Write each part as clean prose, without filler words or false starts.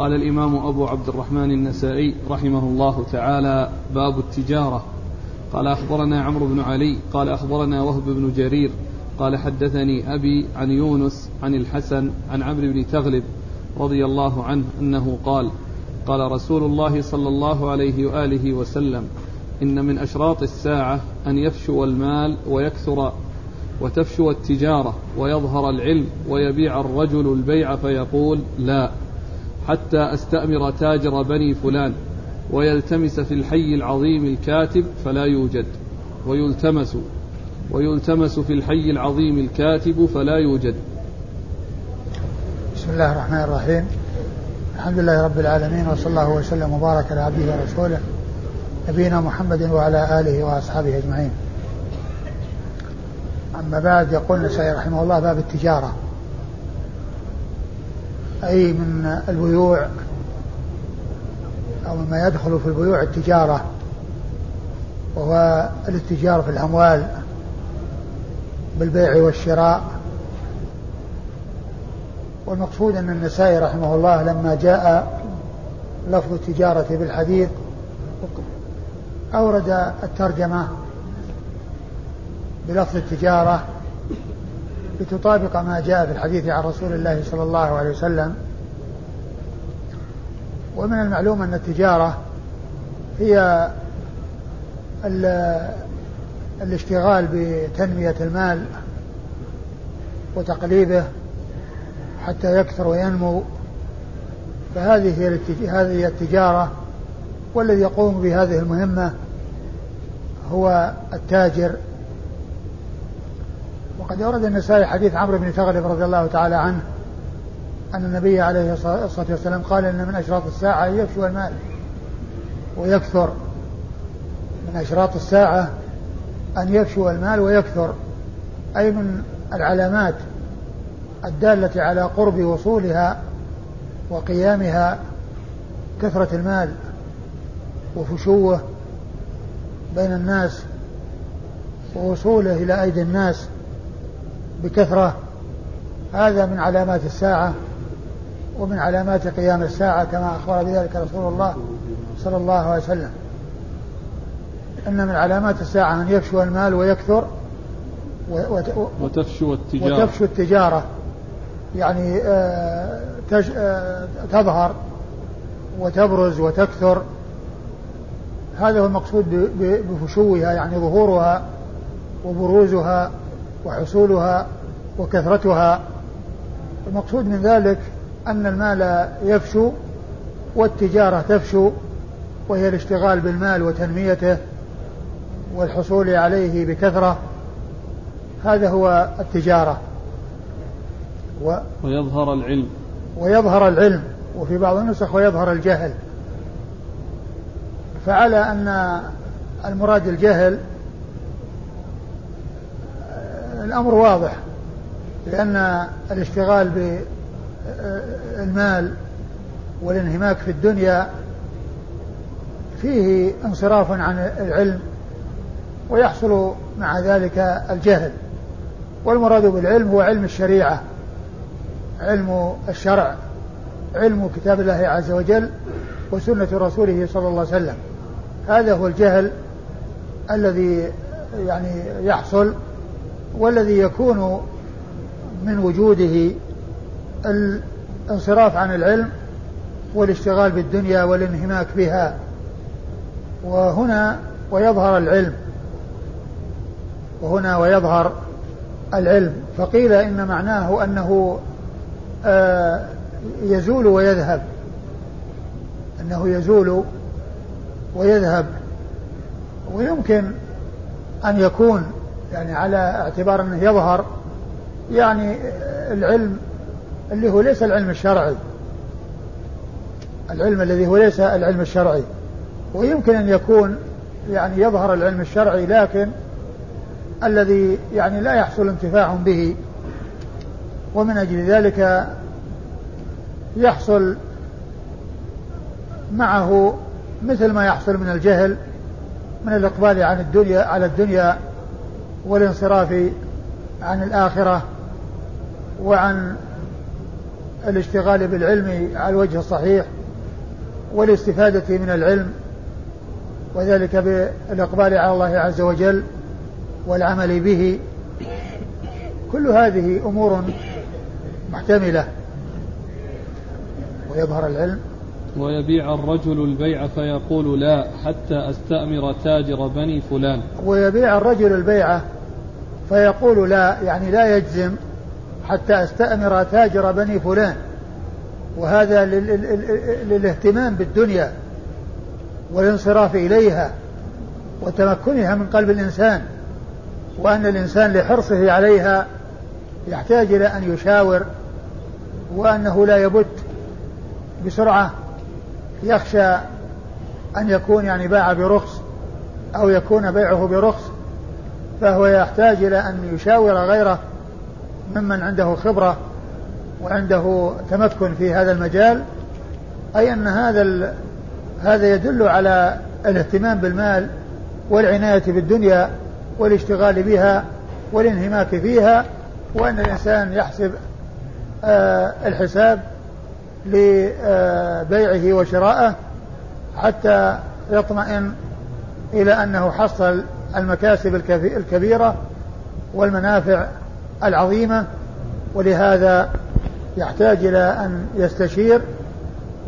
قال الإمام أبو عبد الرحمن النسائي رحمه الله تعالى: باب التجارة. قال أخبرنا عمرو بن علي قال أخبرنا وهب بن جرير قال حدثني أبي عن يونس عن الحسن عن عمرو بن تغلب رضي الله عنه أنه قال: قال رسول الله صلى الله عليه وآله وسلم: إن من أشراط الساعة أن يفشو المال ويكثر وتفشو التجارة ويظهر العلم ويبيع الرجل البيع فيقول: لا، حتى أستأمر تاجر بني فلان، ويلتمس في الحي العظيم الكاتب فلا يوجد، ويلتمس في الحي العظيم الكاتب فلا يوجد. بسم الله الرحمن الرحيم. الحمد لله رب العالمين، وصلى الله وسلم وبارك على عبده ورسوله نبينا محمد وعلى آله وأصحابه أجمعين. أما بعد، يقول النسائي رحمه الله: باب التجارة، أي من البيوع أو ما يدخل في البيوع التجارة، وهو الاتجار في الأموال بالبيع والشراء. والمقصود أن النسائي رحمه الله لما جاء لفظ التجارة بالحديث أورد الترجمة بلفظ التجارة لتطابق ما جاء في الحديث عن رسول الله صلى الله عليه وسلم. ومن المعلوم أن التجارة هي الاشتغال بتنمية المال وتقليبه حتى يكثر وينمو، فهذه هي التجارة. والذي يقوم بهذه المهمة هو التاجر. وقد أورد النسائي حديث عمرو بن تغلب رضي الله تعالى عنه أن النبي عليه الصلاة والسلام قال: إن من أشراط الساعة يفشو المال ويكثر. من أشراط الساعة أن يفشو المال ويكثر، أي من العلامات الدالة على قرب وصولها وقيامها كثرة المال وفشوه بين الناس ووصوله إلى أيدي الناس بكثرة. هذا من علامات الساعة ومن علامات قيام الساعة، كما أخبر بذلك رسول الله صلى الله عليه وسلم. إن من علامات الساعة أن يفشو المال ويكثر وتفشو التجارة، يعني تظهر وتبرز وتكثر. هذا هو المقصود بفشوها، يعني ظهورها وبروزها وحصولها وكثرتها. المقصود من ذلك أن المال يفشو والتجارة تفشو، وهي الاشتغال بالمال وتنميته والحصول عليه بكثرة. هذا هو التجارة. ويظهر العلم، وفي بعض النسخ ويظهر الجهل. فعلى أن المراد الجهل الأمر واضح، لأن الاشتغال بالمال والانهماك في الدنيا فيه انصراف عن العلم، ويحصل مع ذلك الجهل. والمراد بالعلم هو علم الشريعة، علم الشرع، علم كتاب الله عز وجل وسنة رسوله صلى الله عليه وسلم. هذا هو الجهل الذي يعني يحصل، والذي يكون من وجوده الانصراف عن العلم والاشتغال بالدنيا والانهماك بها. وهنا ويظهر العلم. فقيل إن معناه أنه يزول ويذهب، ويمكن أن يكون يعني على اعتبار أنه يظهر، يعني العلم اللي هو ليس العلم الشرعي، ويمكن أن يكون يعني يظهر العلم الشرعي لكن الذي يعني لا يحصل انتفاع به. ومن أجل ذلك يحصل معه مثل ما يحصل من الجهل، من الإقبال عن الدنيا والانصراف عن الآخرة وعن الاشتغال بالعلم على الوجه الصحيح والاستفادة من العلم، وذلك بالإقبال على الله عز وجل والعمل به. كل هذه أمور محتملة. ويظهر العلم. ويبيع الرجل البيع فيقول لا حتى أستأمر تاجر بني فلان. ويبيع الرجل البيعة فيقول لا، يعني لا يجزم حتى أستأمر تاجر بني فلان، وهذا للاهتمام بالدنيا والانصراف إليها وتمكنها من قلب الإنسان، وأن الإنسان لحرصه عليها يحتاج إلى أن يشاور، وأنه لا يبت بسرعة، يخشى أن يكون يعني باع برخص أو يكون بيعه برخص، فهو يحتاج إلى أن يشاور غيره ممن عنده خبرة وعنده تمكن في هذا المجال. أي أن هذا يدل على الاهتمام بالمال والعناية بالدنيا والاشتغال بها والانهماك فيها، وأن الإنسان يحسب الحساب لبيعه وشرائه حتى يطمئن إلى أنه حصل المكاسب الكبيرة والمنافع العظيمة. ولهذا يحتاج إلى أن يستشير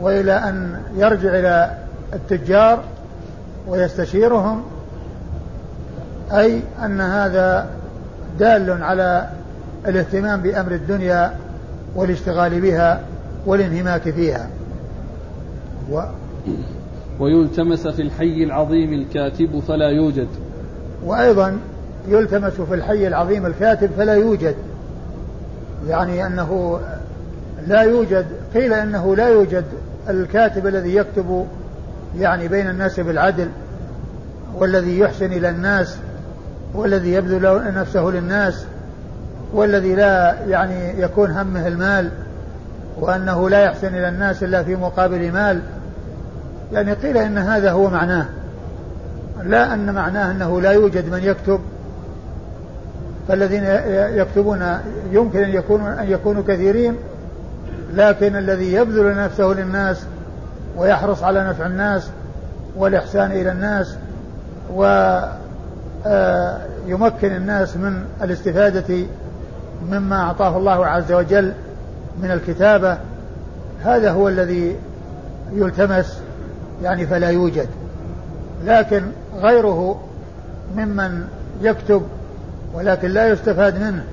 وإلى أن يرجع إلى التجار ويستشيرهم، أي أن هذا دال على الاهتمام بأمر الدنيا والاشتغال بها والانهماك فيها. ويلتمس في الحي العظيم الكاتب فلا يوجد. وأيضا يلتمس في الحي العظيم الكاتب فلا يوجد، يعني أنه لا يوجد. قيل أنه لا يوجد الكاتب الذي يكتب يعني بين الناس بالعدل، والذي يحسن إلى الناس، والذي يبذل نفسه للناس، والذي لا يعني يكون همه المال، وأنه لا يحسن إلى الناس إلا في مقابل مال. يعني قيل إن هذا هو معناه، لا أن معناه أنه لا يوجد من يكتب، فالذين يكتبون يمكن أن يكونوا كثيرين، لكن الذي يبذل نفسه للناس ويحرص على نفع الناس والإحسان إلى الناس ويمكن الناس من الاستفادة مما أعطاه الله عز وجل من الكتابة، هذا هو الذي يلتمس يعني فلا يوجد. لكن غيره ممن يكتب ولكن لا يستفاد منه،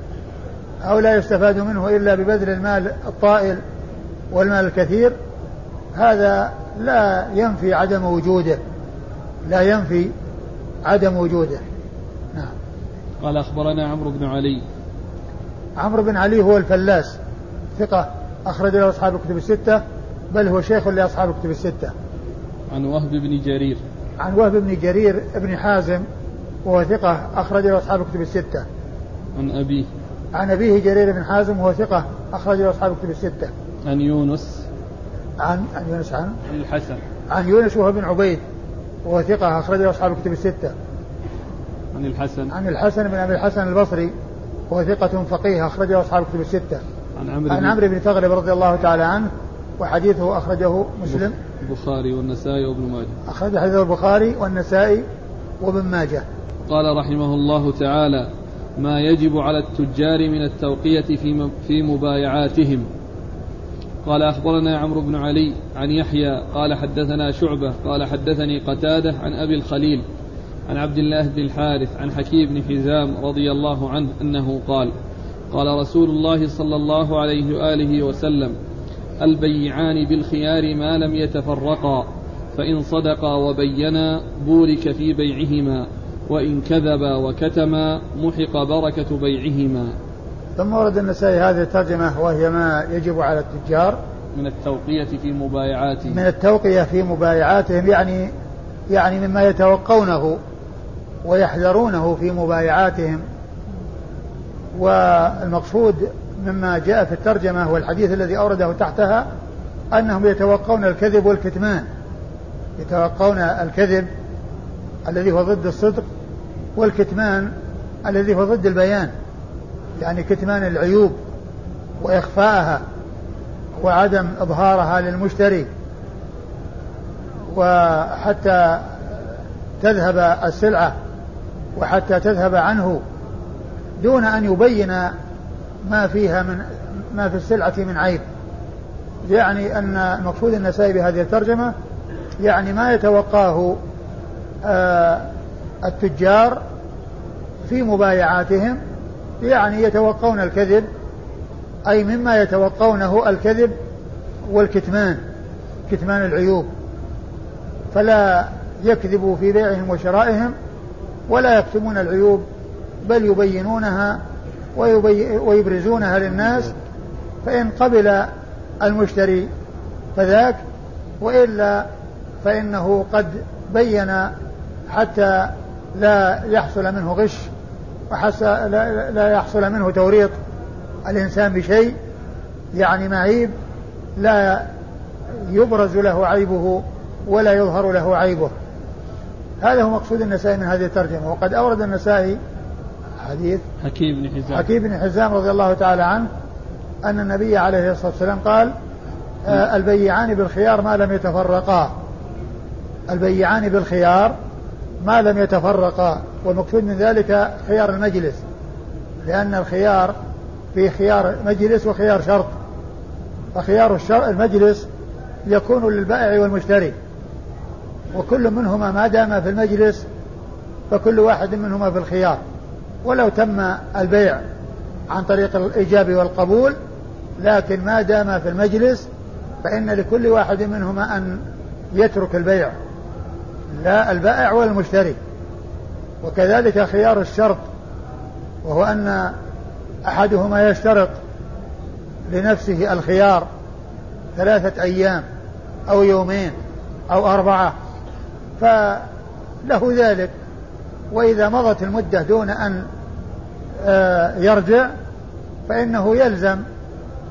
أو لا يستفاد منه إلا ببذل المال الطائل والمال الكثير، هذا لا ينفي عدم وجوده، لا ينفي عدم وجوده. نعم. قال أخبرنا عمرو بن علي. عمرو بن علي هو الفلاس، ثقة، أخرج له أصحاب الكتب الستة، بل هو شيخ لأصحاب الكتب الستة. عن وهب بن جرير. عن وهب بن جرير ابن حازم، وهو ثقة، أخرج له أصحاب الكتب الستة. عن أبيه. عن أبيه جرير بن حازم، وهو ثقة، أخرج له أصحاب الكتب الستة. عن يونس. عن الحسن. عن يونس وهو بن عبيد، وهو ثقة، أخرج له أصحاب الكتب الستة. عن الحسن. عن الحسن بن أبي الحسن البصري، وهو ثقة فقيه، أخرج له أصحاب الكتب الستة. عن عمرو بن تغلب رضي الله تعالى عنه، وحديثه أخرجه مسلم، البخاري والنسائي وابن ماجه. أخرج حديثه البخاري والنسائي وابن ماجه. قال رحمه الله تعالى: ما يجب على التجار من التوقية في مبايعاتهم. قال أخبرنا عمرو بن علي عن يحيى قال حدثنا شعبة قال حدثني قتادة عن أبي الخليل عن عبد الله بن الحارث عن حكيم بن حزام رضي الله عنه أنه قال: قال رسول الله صلى الله عليه وآله وسلم: البيعان بالخيار ما لم يتفرقا، فإن صدقا وبينا بورك في بيعهما، وإن كذبا وكتما محق بركة بيعهما. ثم ورد النسائي هذه الترجمة، وهي ما يجب على التجار من التوقية في مبايعاتهم. من التوقية في مبايعاتهم يعني مما يتوقونه ويحذرونه في مبايعاتهم. والمقصود مما جاء في الترجمة والحديث الذي أورده تحتها أنهم يتوقون الكذب والكتمان، يتوقون الكذب الذي هو ضد الصدق، والكتمان الذي هو ضد البيان، يعني كتمان العيوب وإخفاءها وعدم إظهارها للمشتري وحتى تذهب السلعة وحتى تذهب عنه دون أن يبين ما فيها من ما في السلعة من عيب. يعني أن المقصود النسائي بهذه الترجمة يعني ما يتوقاه التجار في مبايعاتهم، يعني يتوقون الكذب، أي مما يتوقونه الكذب والكتمان، كتمان العيوب، فلا يكذبوا في بيعهم وشرائهم ولا يكتمون العيوب بل يبينونها ويبرزونها للناس، فإن قبل المشتري فذاك، وإلا فإنه قد بين حتى لا يحصل منه غش لا يحصل منه توريط الإنسان بشيء، يعني معيب لا يبرز له عيبه ولا يظهر له عيبه. هذا هو مقصود النسائي من هذه الترجمة. وقد أورد النسائي حديث حكيم بن حزام رضي الله تعالى عنه أن النبي عليه الصلاة والسلام قال: البيعان بالخيار ما لم يتفرقا، البيعان بالخيار ما لم يتفرقا. والمقصود من ذلك خيار المجلس، لأن الخيار في خيار مجلس وخيار شرط، فخيار المجلس يكون للبائع والمشتري، وكل منهما ما دام في المجلس فكل واحد منهما في الخيار، ولو تم البيع عن طريق الإيجاب والقبول، لكن ما دام في المجلس فإن لكل واحد منهما أن يترك البيع، لا البائع ولا المشتري. وكذلك خيار الشرط، وهو أن أحدهما يشترط لنفسه الخيار 3 أيام أو 2 أو 4، فله ذلك، وإذا مضت المدة دون أن يرجع فإنه يلزم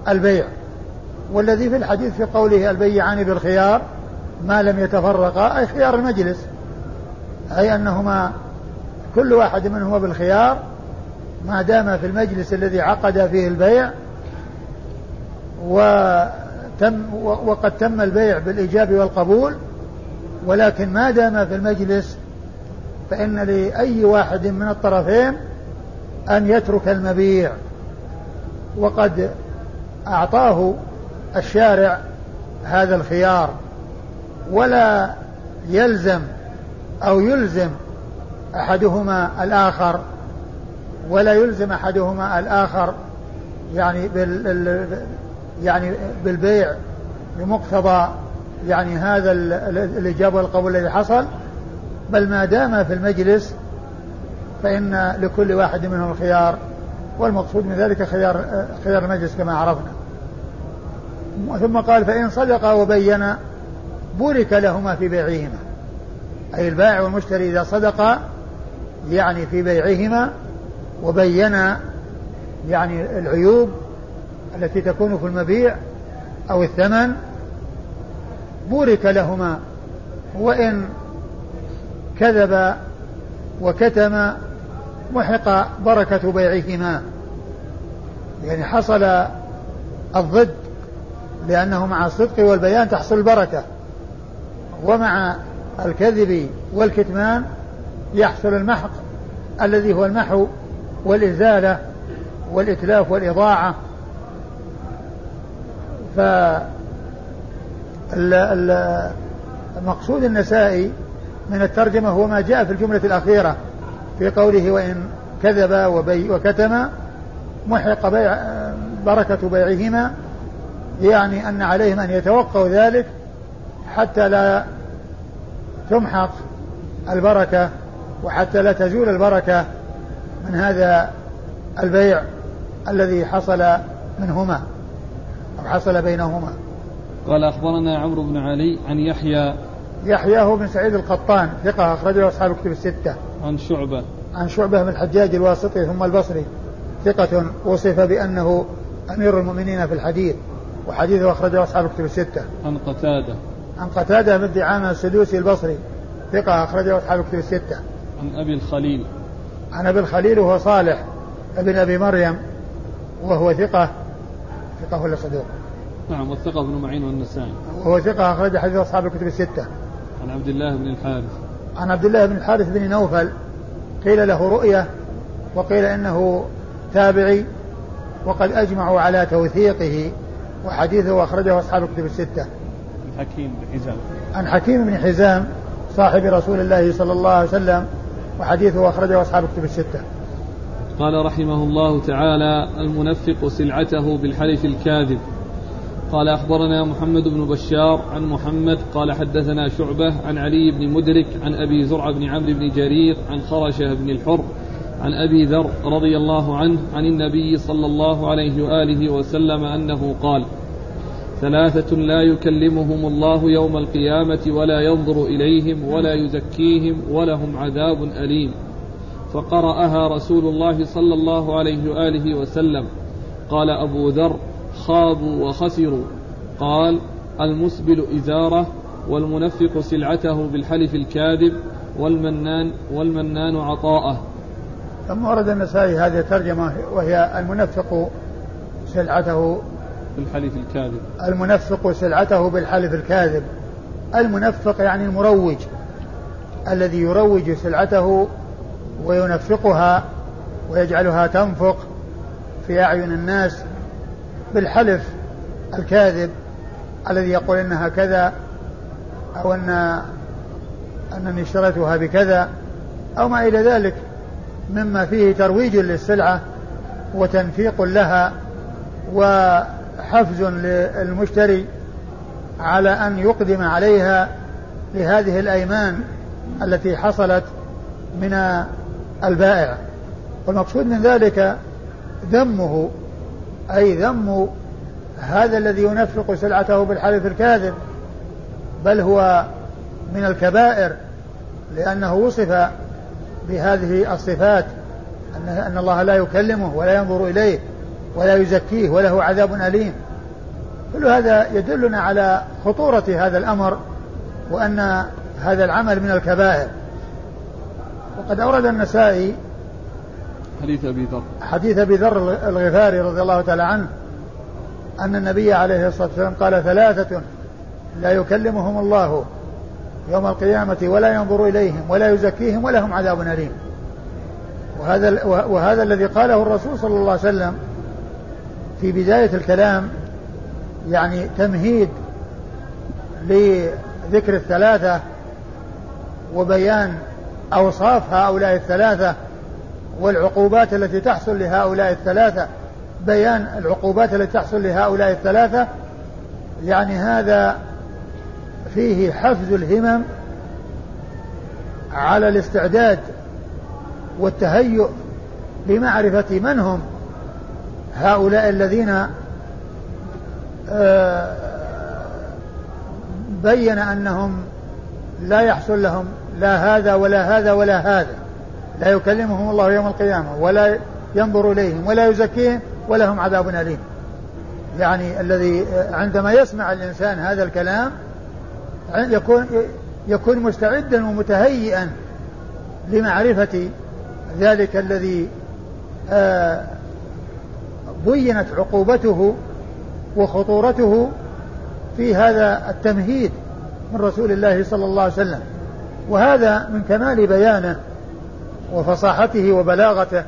البيع. والذي في الحديث في قوله البيعان بالخيار ما لم يتفرقا، أي خيار المجلس، أي أنهما كل واحد منهما بالخيار ما دام في المجلس الذي عقد فيه البيع، وقد تم البيع بالإيجاب والقبول، ولكن ما دام في المجلس فإن لأي واحد من الطرفين أن يترك المبيع. وقد أعطاه الشارع هذا الخيار، ولا يلزم أو يلزم أحدهما الآخر، ولا يلزم أحدهما الآخر يعني بالبيع بمقتضى يعني هذا الإجابة والقبول الذي حصل، بل ما دام في المجلس فإن لكل واحد منهم الخيار، والمقصود من ذلك خيار المجلس كما عرفنا. ثم قال: فإن صدقا وبينا بورك لهما في بيعهما، أي البائع والمشتري إذا صدقا يعني في بيعهما وبينا يعني العيوب التي تكون في المبيع أو الثمن، بورك لهما. وإن كذب وكتم محق بركة بيعهما، يعني حصل الضد، لأنه مع الصدق والبيان تحصل البركة، ومع الكذب والكتمان يحصل المحق الذي هو المحو والإزالة والإتلاف والإضاعة. فالمقصود النسائي من الترجمة هو ما جاء في الجملة الأخيرة في قوله: وإن كذب وكتم محق بركة بيعهما، يعني أن عليهم أن يتوقوا ذلك حتى لا تمحق البركة وحتى لا تزول البركة من هذا البيع الذي حصل منهما أو حصل بينهما. قال: أخبرنا عمرو بن علي عن يحيى هو بن سعيد القطان، ثقة، أخرجه أصحاب الكتب 6. عن شعبة من الحجاج الواسطي ثم البصري، ثقة، وصف بأنه أمير المؤمنين في الحديث، وحديثه أخرجه أصحاب الكتب 6. عن قتادة بن دعامة السدوسي البصري، ثقة، أخرجه أصحاب الكتب 6. عن أبي الخليل وهو صالح ابن أبي مريم، وهو ثقة ولا صدوق؟ نعم. والثقة بن معين والنسائي وهو ثقة أخرج حديث أصحاب الكتب الستة. عن عبد الله بن الحارث بن نوفل قيل له رؤية وقيل إنه تابعي وقد أجمعوا على توثيقه وحديثه أخرجه أصحاب الكتب الستة. عن حكيم بن حزام صاحب رسول الله صلى الله عليه وسلم وحديثه أخرجه أصحاب الكتب الستة. قال رحمه الله تعالى: المنفق سلعته بالحلف الكاذب. قال: أخبرنا محمد بن بشار عن محمد قال: حدثنا شعبة عن علي بن مدرك عن أبي زرع بن عمر بن جرير عن خرشة بن الحر عن أبي ذر رضي الله عنه عن النبي صلى الله عليه وآله وسلم أنه قال: ثلاثة لا يكلمهم الله يوم القيامة ولا ينظر إليهم ولا يزكيهم ولهم عذاب أليم. فقرأها رسول الله صلى الله عليه وآله وسلم. قال أبو ذر: خابوا وخسروا. قال: المسبل إزاره، والمنفق سلعته بالحلف الكاذب، والمنان عطاءه. ثم ورد النسائي هذه الترجمة وهي: المنفق سلعته بالحلف الكاذب. المنفق يعني المروج الذي يروج سلعته وينفقها ويجعلها تنفق في أعين الناس بالحلف الكاذب الذي يقول إنها كذا أو أنني اشتريتها بكذا أو ما إلى ذلك مما فيه ترويج للسلعة وتنفيق لها وحفز للمشتري على أن يقدم عليها لهذه الأيمان التي حصلت من البائع. والمقصود من ذلك ذمه، أي ذم هذا الذي ينفق سلعته بالحلف الكاذب، بل هو من الكبائر لأنه وصف بهذه الصفات أن الله لا يكلمه ولا ينظر إليه ولا يزكيه وله عذاب أليم. كل هذا يدلنا على خطورة هذا الأمر وأن هذا العمل من الكبائر. وقد أورد النسائي حديث أبي ذر الغفاري رضي الله تعالى عنه أن النبي عليه الصلاة والسلام قال: ثلاثة لا يكلمهم الله يوم القيامة ولا ينظر إليهم ولا يزكيهم ولهم عذاب أليم. وهذا الذي قاله الرسول صلى الله عليه وسلم في بداية الكلام يعني تمهيد لذكر الثلاثة وبيان أوصاف هؤلاء الثلاثة والعقوبات التي تحصل لهؤلاء الثلاثة، يعني هذا فيه حفز الهمم على الاستعداد والتهيؤ لمعرفة من هم هؤلاء الذين بين أنهم لا يحصل لهم لا هذا ولا هذا ولا هذا، لا يكلمهم الله يوم القيامة ولا ينظر إليهم ولا يزكيهم ولهم عذاب أليم. يعني الذي عندما يسمع الإنسان هذا الكلام يكون مستعدا ومتهيئا لمعرفة ذلك الذي بينت عقوبته وخطورته في هذا التمهيد من رسول الله صلى الله عليه وسلم. وهذا من كمال بيانه وفصاحته وبلاغته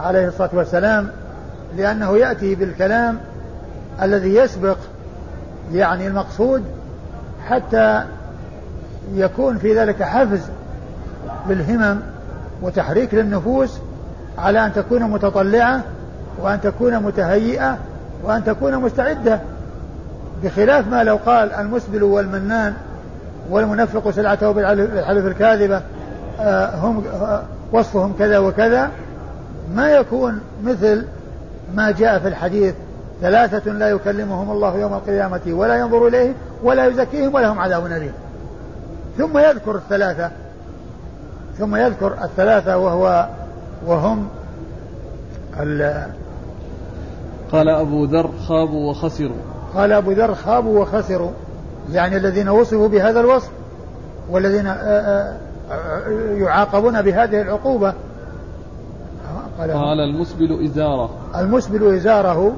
عليه الصلاة والسلام، لأنه يأتي بالكلام الذي يسبق يعني المقصود حتى يكون في ذلك حفز للهمم وتحريك للنفوس على أن تكون متطلعة وأن تكون متهيئة وأن تكون مستعدة، بخلاف ما لو قال المسبل والمنان والمنفق سلعته بالحلف الكاذبة هم وصفهم كذا وكذا، ما يكون مثل ما جاء في الحديث: ثلاثة لا يكلمهم الله يوم القيامة ولا ينظر إليهم ولا يزكيهم ولهم عذاب أليم. ثم يذكر الثلاثة وهم قال أبو ذر: خابوا وخسروا. يعني الذين وصفوا بهذا الوصف والذين يعاقبون بهذه العقوبة. قال: المسبل إزاره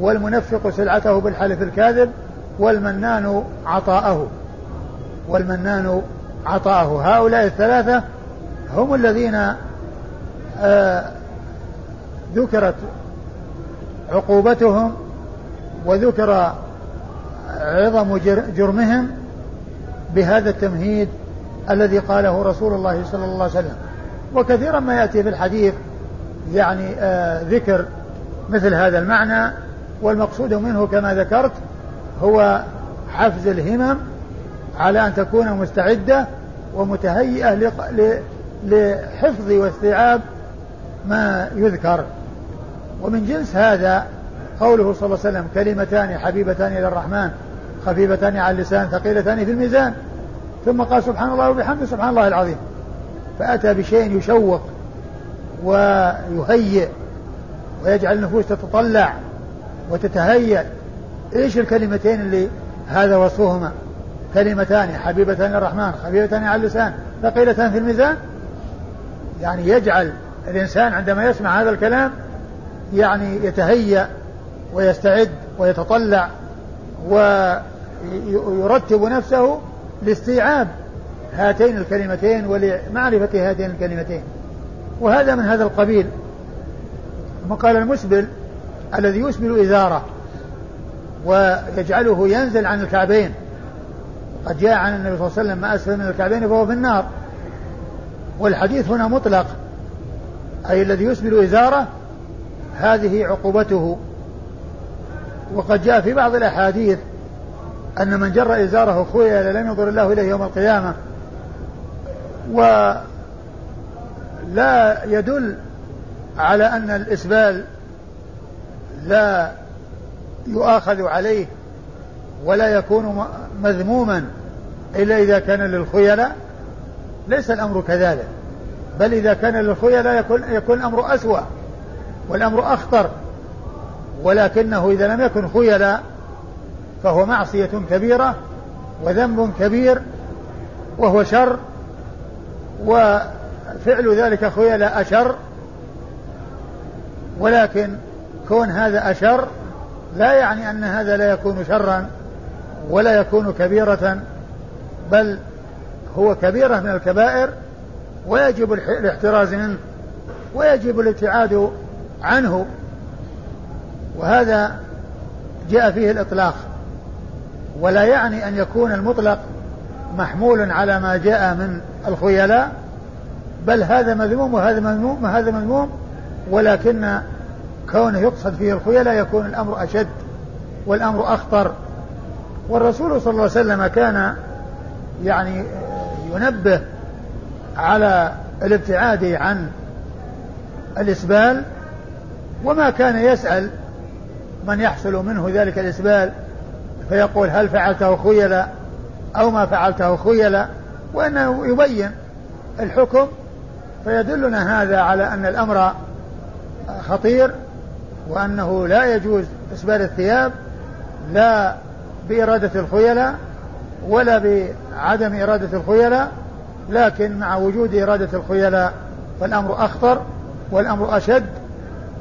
والمنفق سلعته بالحلف الكاذب والمنان عطاءه. هؤلاء الثلاثة هم الذين ذكرت عقوبتهم وذكر عظم جرمهم بهذا التمهيد الذي قاله رسول الله صلى الله عليه وسلم. وكثيرا ما يأتي في الحديث يعني ذكر مثل هذا المعنى، والمقصود منه كما ذكرت هو حفز الهمم على أن تكون مستعدة ومتهيئة لحفظ واستيعاب ما يذكر. ومن جنس هذا قوله صلى الله عليه وسلم: كلمتان حبيبتان إلى الرحمن خفيفتان على اللسان ثقيلتان في الميزان. ثم قال سبحان الله وبحمده سبحان الله العظيم. فأتى بشيء يشوق ويهيئ ويجعل النفوس تتطلع وتتهيأ. إيش الكلمتين اللي هذا وصفهما؟ كلمتان حبيبتان الرحمن خفيفتان على اللسان ثقيلتان في الميزان. يعني يجعل الإنسان عندما يسمع هذا الكلام يعني يتهيأ ويستعد ويتطلع ويرتب نفسه لاستيعاب هاتين الكلمتين ولمعرفة هاتين الكلمتين. وهذا من هذا القبيل. وقال المسبل الذي يسبل إزاره ويجعله ينزل عن الكعبين، قد جاء عن النبي صلى الله عليه وسلم: ما أسفل من الكعبين فهو في النار. والحديث هنا مطلق، أي الذي يسبل إزاره هذه عقوبته. وقد جاء في بعض الأحاديث أن من جر إزاره خيل لم ينظر الله إليه يوم القيامة، ولا يدل على أن الإسبال لا يؤاخذ عليه ولا يكون مذموما إلا إذا كان للخيلاء. ليس الأمر كذلك، بل إذا كان للخيلاء يكون الأمر أسوأ والأمر أخطر، ولكنه إذا لم يكن خيلاء فهو معصية كبيرة وذنب كبير وهو شر، وفعل ذلك خيلاء أشر. ولكن كون هذا أشر لا يعني أن هذا لا يكون شرا ولا يكون كبيرة، بل هو كبيرة من الكبائر ويجب الاحتراز منه ويجب الابتعاد عنه. وهذا جاء فيه الإطلاق، ولا يعني أن يكون المطلق محمول على ما جاء من الخيلاء، بل هذا مذموم وهذا مذموم وهذا مذموم، ولكن كونه يقصد فيه الخيلاء يكون الأمر أشد والأمر أخطر. والرسول صلى الله عليه وسلم كان يعني ينبه على الابتعاد عن الإسبال، وما كان يسأل من يحصل منه ذلك الإسبال فيقول هل فعلته خيلاء أو ما فعلته خيلاء، وأنه يبين الحكم. فيدلنا هذا على أن الأمر خطير، وأنه لا يجوز إسبال الثياب لا بإرادة الخيلاء ولا بعدم إرادة الخيلاء، لكن مع وجود إرادة الخيلاء فالأمر أخطر والأمر أشد،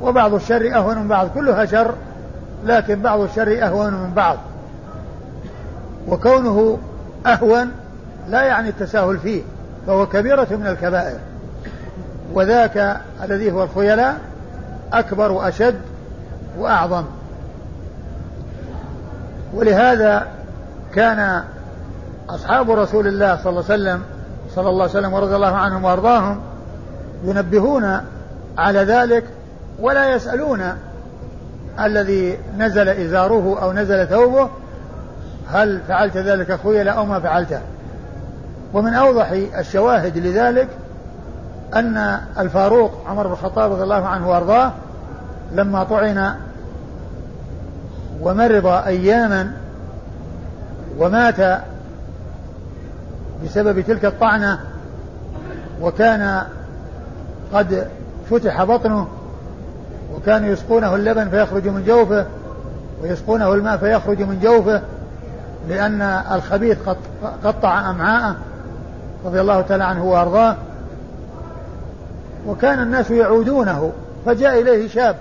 وبعض الشر أهون من بعض، كلها شر لكن بعض الشر أهون من بعض. وكونه أهون لا يعني التساهل فيه، فهو كبيرة من الكبائر، وذاك الذي هو الخيلاء أكبر وأشد وأعظم. ولهذا كان أصحاب رسول الله صلى الله عليه وسلم ورضي الله عنهم وأرضاهم ينبهون على ذلك، ولا يسألون الذي نزل إزاره أو نزل ثوبه هل فعلت ذلك خيلاء أو ما فعلته. ومن أوضح الشواهد لذلك أن الفاروق عمر بن الخطاب رضي الله عنه وأرضاه لما طعن ومرض أياما ومات بسبب تلك الطعنة، وكان قد فتح بطنه وكان يسقونه اللبن فيخرج من جوفه ويسقونه الماء فيخرج من جوفه، لأن الخبيث قطع أمعاءه رضي الله تعالى عنه وأرضاه. وكان الناس يعودونه، فجاء إليه شاب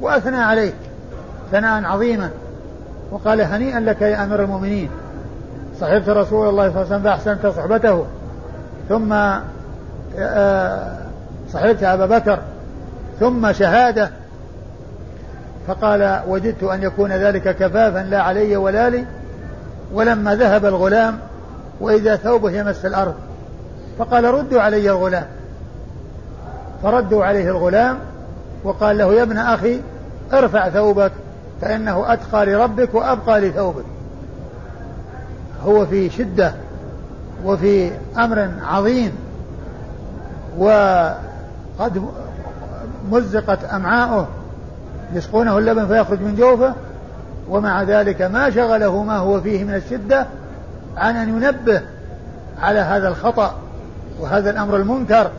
وأثنى عليه ثناء عظيما وقال هنيئا لك يا أمير المؤمنين صحبت رسول الله صلى الله عليه وسلم فأحسنت صحبته، ثم صحبت أبا بكر ثم شهادة. فقال وجدت أن يكون ذلك كفافا لا علي ولا لي. ولما ذهب الغلام وإذا ثوبه يمس الأرض فقال ردوا علي الغلام، فردوا عليه الغلام وقال له يا ابن أخي ارفع ثوبك فإنه أتقى لربك وأبقى لثوبك. هو في شدة وفي أمر عظيم وقد مزقت أمعاؤه يسقونه اللبن فيخرج من جوفه، ومع ذلك ما شغله ما هو فيه من الشدة عن أن ينبه على هذا الخطأ وهذا الأمر المنكر،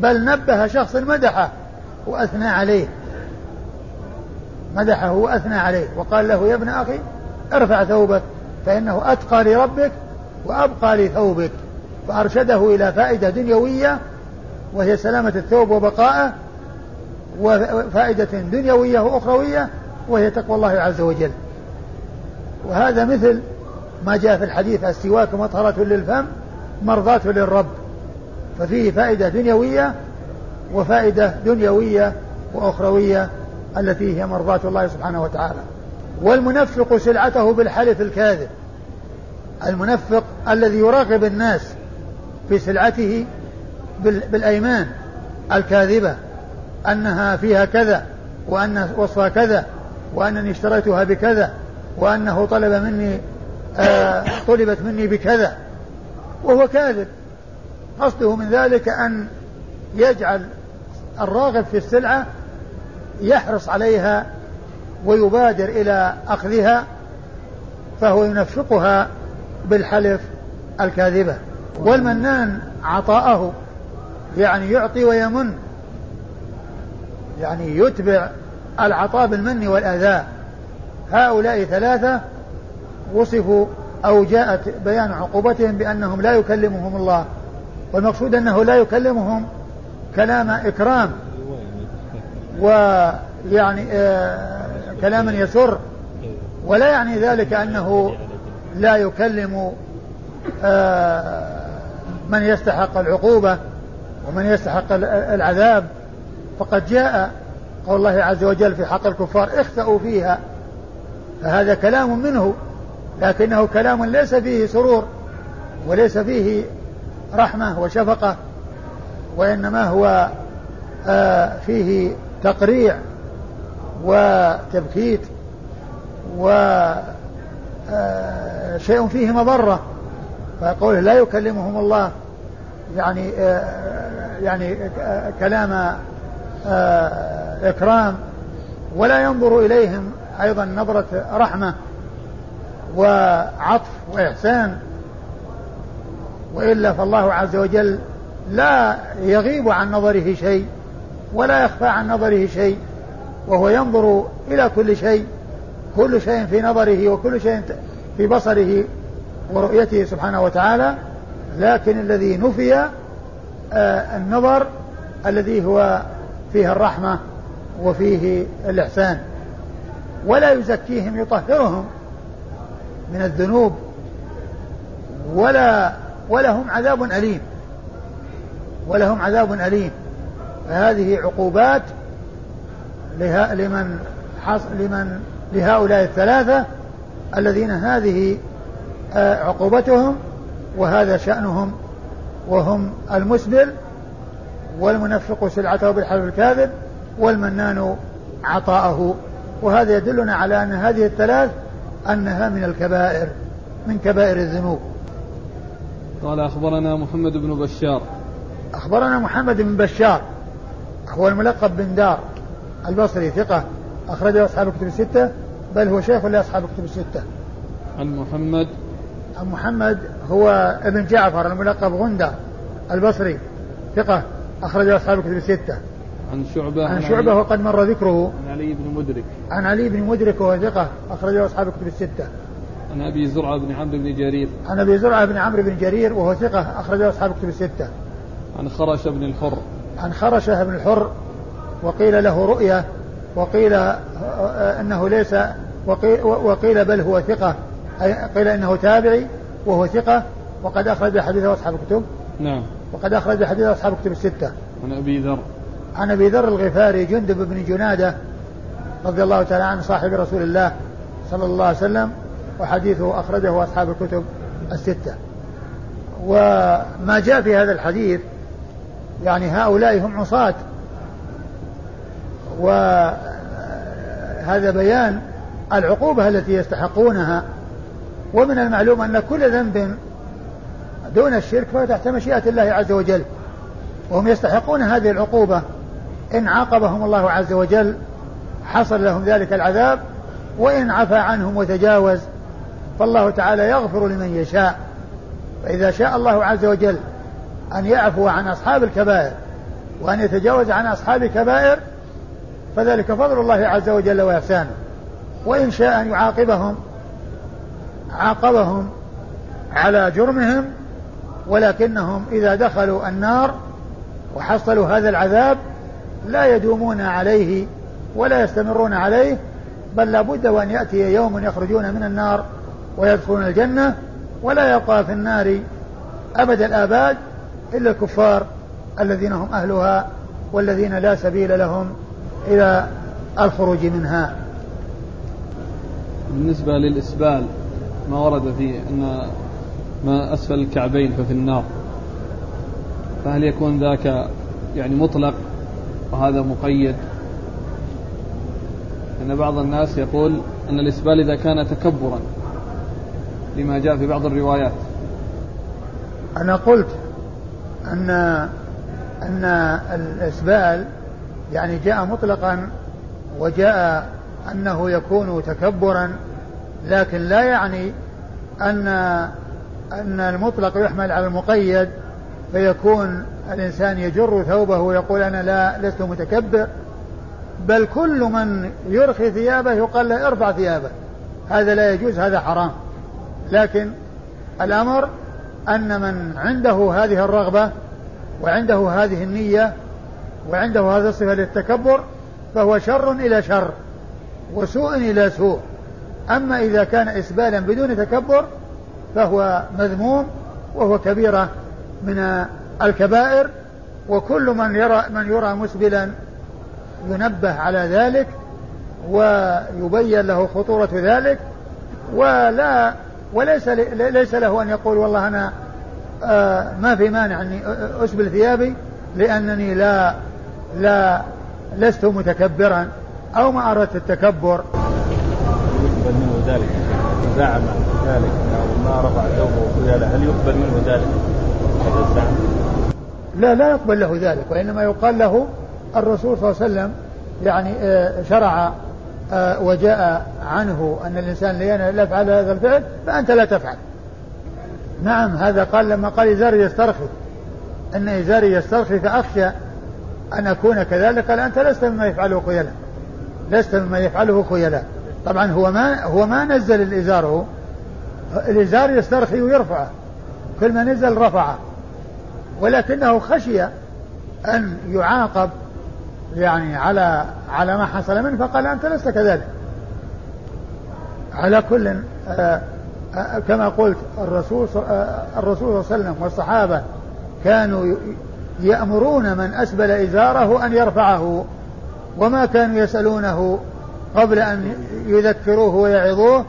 بل نبه شخص مدحه وأثنى عليه، مدحه وأثنى عليه وقال له يا ابن أخي ارفع ثوبك فإنه أتقى لربك وأبقى لثوبك، فأرشده إلى فائدة دنيوية وهي سلامة الثوب وبقائه، وفائدة دنيوية وأخروية وهي تقوى الله عز وجل. وهذا مثل ما جاء في الحديث السواك مطهرة للفم مرضاة للرب، ففيه فائدة دنيوية وفائدة دنيوية وأخروية التي هي مرضاة الله سبحانه وتعالى. والمنفق سلعته بالحلف الكاذب، المنفق الذي يراقب الناس في سلعته بالأيمان الكاذبة أنها فيها كذا وأن وصفها كذا وأنني اشتريتها بكذا وأنه طلبت مني بكذا وهو كاذب، قصده من ذلك أن يجعل الراغب في السلعة يحرص عليها ويبادر إلى أخذها، فهو ينفقها بالحلف الكاذبة. والمنان عطاءه يعني يعطي ويمن، يعني يتبع العطاء بالمن والأذى. هؤلاء ثلاثة وصفوا أو جاءت بيان عقوبتهم بأنهم لا يكلمهم الله، والمقصود أنه لا يكلمهم كلام إكرام ويعني كلاما يسر، ولا يعني ذلك أنه لا يكلم من يستحق العقوبة ومن يستحق العذاب، فقد جاء قول الله عز وجل في حق الكفار اخسأوا فيها، فهذا كلام منه لكنه كلام ليس فيه سرور وليس فيه رحمة وشفقة، وإنما هو فيه تقريع وتبكيت وشيء فيه مضرة. فقوله لا يكلمهم الله يعني كلام إكرام، ولا ينظر إليهم أيضا نظرة رحمة وعطف وإحسان، وإلا فالله عز وجل لا يغيب عن نظره شيء ولا يخفى عن نظره شيء، وهو ينظر إلى كل شيء، كل شيء في نظره وكل شيء في بصره ورؤيته سبحانه وتعالى. لكن الذي نفي النظر الذي هو فيه الرحمة وفيه الإحسان. ولا يزكيهم يطهرهم من الذنوب ولهم عذاب أليم، ولهم عذاب أليم. فهذه عقوبات لهؤلاء الثلاثة الذين هذه عقوبتهم وهذا شأنهم، وهم المسبل والمنفق سلعته بالحلف الكاذب والمنان عطاءه. وهذا يدلنا على أن هذه الثلاث أنها من الكبائر، من كبائر الذنوب. قال أخبرنا محمد بن بشار، أخبرنا محمد بن بشار هو الملقب بن دار البصري ثقة أخرجه أصحاب الكتب الستة، بل هو شيخ لأصحاب الكتب الستة. عن محمد، عن محمد هو ابن جعفر الملقب غندة البصري ثقة أخرجه أصحاب الكتب الستة. عن شعبة، عن شعبة وقد مر ذكره. عن علي بن مدرك، عن علي بن مدرك وهو ثقة أخرجه أصحاب الكتب الستة. عن أبي زرع بن عمر بن جرير، عن أبي زرع بن عمر بن جرير وهو ثقة أخرجه أصحاب الكتب الستة. عن خرشة بن الحر، عن خرشة بن الحر وقيل له رؤية وقيل أنه ليس، وقيل بل هو ثقة، قيل أنه تابعي وهو ثقة، وقد أخرج حديثه أصحاب الكتب. نعم. وقد أخرج حديثه أصحاب الكتب الستة. عن أبي ذر. عن أبي ذر الغفاري جندب بن جنادة رضي الله تعالى عنه صاحب رسول الله صلى الله عليه وسلم، وحديثه أخرجه أصحاب الكتب الستة. وما جاء في هذا الحديث يعني هؤلاء هم عصاة، وهذا بيان العقوبة التي يستحقونها. ومن المعلوم أن كل ذنب دون الشرك فهو تحت مشيئة الله عز وجل، وهم يستحقون هذه العقوبة. إن عاقبهم الله عز وجل حصل لهم ذلك العذاب، وإن عفى عنهم وتجاوز فالله تعالى يغفر لمن يشاء. فإذا شاء الله عز وجل أن يعفو عن أصحاب الكبائر وأن يتجاوز عن أصحاب الكبائر فذلك فضل الله عز وجل وإحسانه، وإن شاء أن يعاقبهم عاقبهم على جرمهم، ولكنهم إذا دخلوا النار وحصلوا هذا العذاب لا يدومون عليه ولا يستمرون عليه، بل لابد وأن يأتي يوم يخرجون من النار ويدخلون الجنة، ولا يبقى في النار أبد الآباد إلا الكفار الذين هم أهلها والذين لا سبيل لهم إلى الخروج منها. بالنسبة للإسبال، ما ورد فيه أن ما أسفل الكعبين ففي النار، فهل يكون ذاك يعني مطلق وهذا مقيد؟ أن بعض الناس يقول أن الإسبال إذا كان تكبرا لما جاء في بعض الروايات. أنا قلت أن الإسبال يعني جاء مطلقا، وجاء أنه يكون تكبرا، لكن لا يعني أن المطلق يحمل على المقيد، فيكون الإنسان يجر ثوبه ويقول أنا لست متكبر، بل كل من يرخي ثيابه يقال له ارفع ثيابه، هذا لا يجوز، هذا حرام. لكن الأمر أن من عنده هذه الرغبة وعنده هذه النية وعنده هذا الصفة للتكبر فهو شر إلى شر وسوء إلى سوء. أما إذا كان إسبالا بدون تكبر فهو مذموم، وهو كبيرة من الكبائر، وكل من يرى مسبلا ينبه على ذلك ويبين له خطورة ذلك، وليس له أن يقول والله أنا ما في مانع أني أسبل ثيابي لأنني لست متكبرا أو ما أردت التكبر. يقبل منه ذلك، زعم ذلك أو ما رفع ثوبه، هل يقبل منه ذلك؟ لا يقبل له ذلك، وإنما يقال له الرسول صلى الله عليه وسلم يعني شرع وجاء عنه أن الإنسان لا يفعل هذا الفعل فأنت لا تفعل. نعم، هذا قال لما قال إزاري يسترخي، أن إزاري يسترخي فأخشى أن أكون كذلك، قال أنت لست مما يفعله خيلا. طبعا هو ما نزل الإزار، الإزار يسترخي ويرفعه، كل ما نزل رفعه، ولكنه خشي أن يعاقب يعني على ما حصل منه فقال أنت لست كذلك. على كل كما قلت الرسول صلى الله عليه وسلم والصحابة كانوا يأمرون من أسبل إزاره أن يرفعه، وما كانوا يسألونه قبل أن يذكروه ويعظوه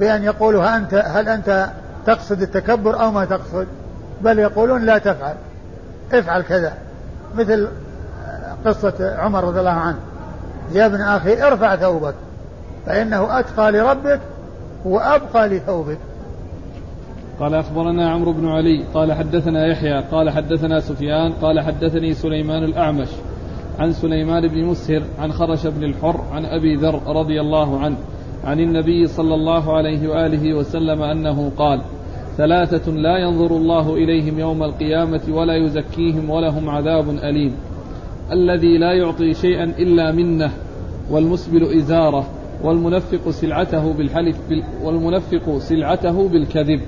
بأن يقولوا هل أنت تقصد التكبر أو ما تقصد، بل يقولون لا تفعل، افعل كذا، مثل قصة عمر رضي الله عنه، يا ابن أخي ارفع ثوبك فإنه أتقى لربك وأبقى لثوبك. قال أخبرنا عمرو بن علي قال حدثنا يحيى قال حدثنا سفيان قال حدثني سليمان الأعمش عن سليمان بن مسهر عن خرشة بن الحر عن أبي ذر رضي الله عنه عن النبي صلى الله عليه وآله وسلم أنه قال: ثلاثة لا ينظر الله إليهم يوم القيامة ولا يزكيهم ولهم عذاب أليم: الذي لا يعطي شيئا إلا منه، والمسبل إزاره، والمنفق سلعته بالكذب.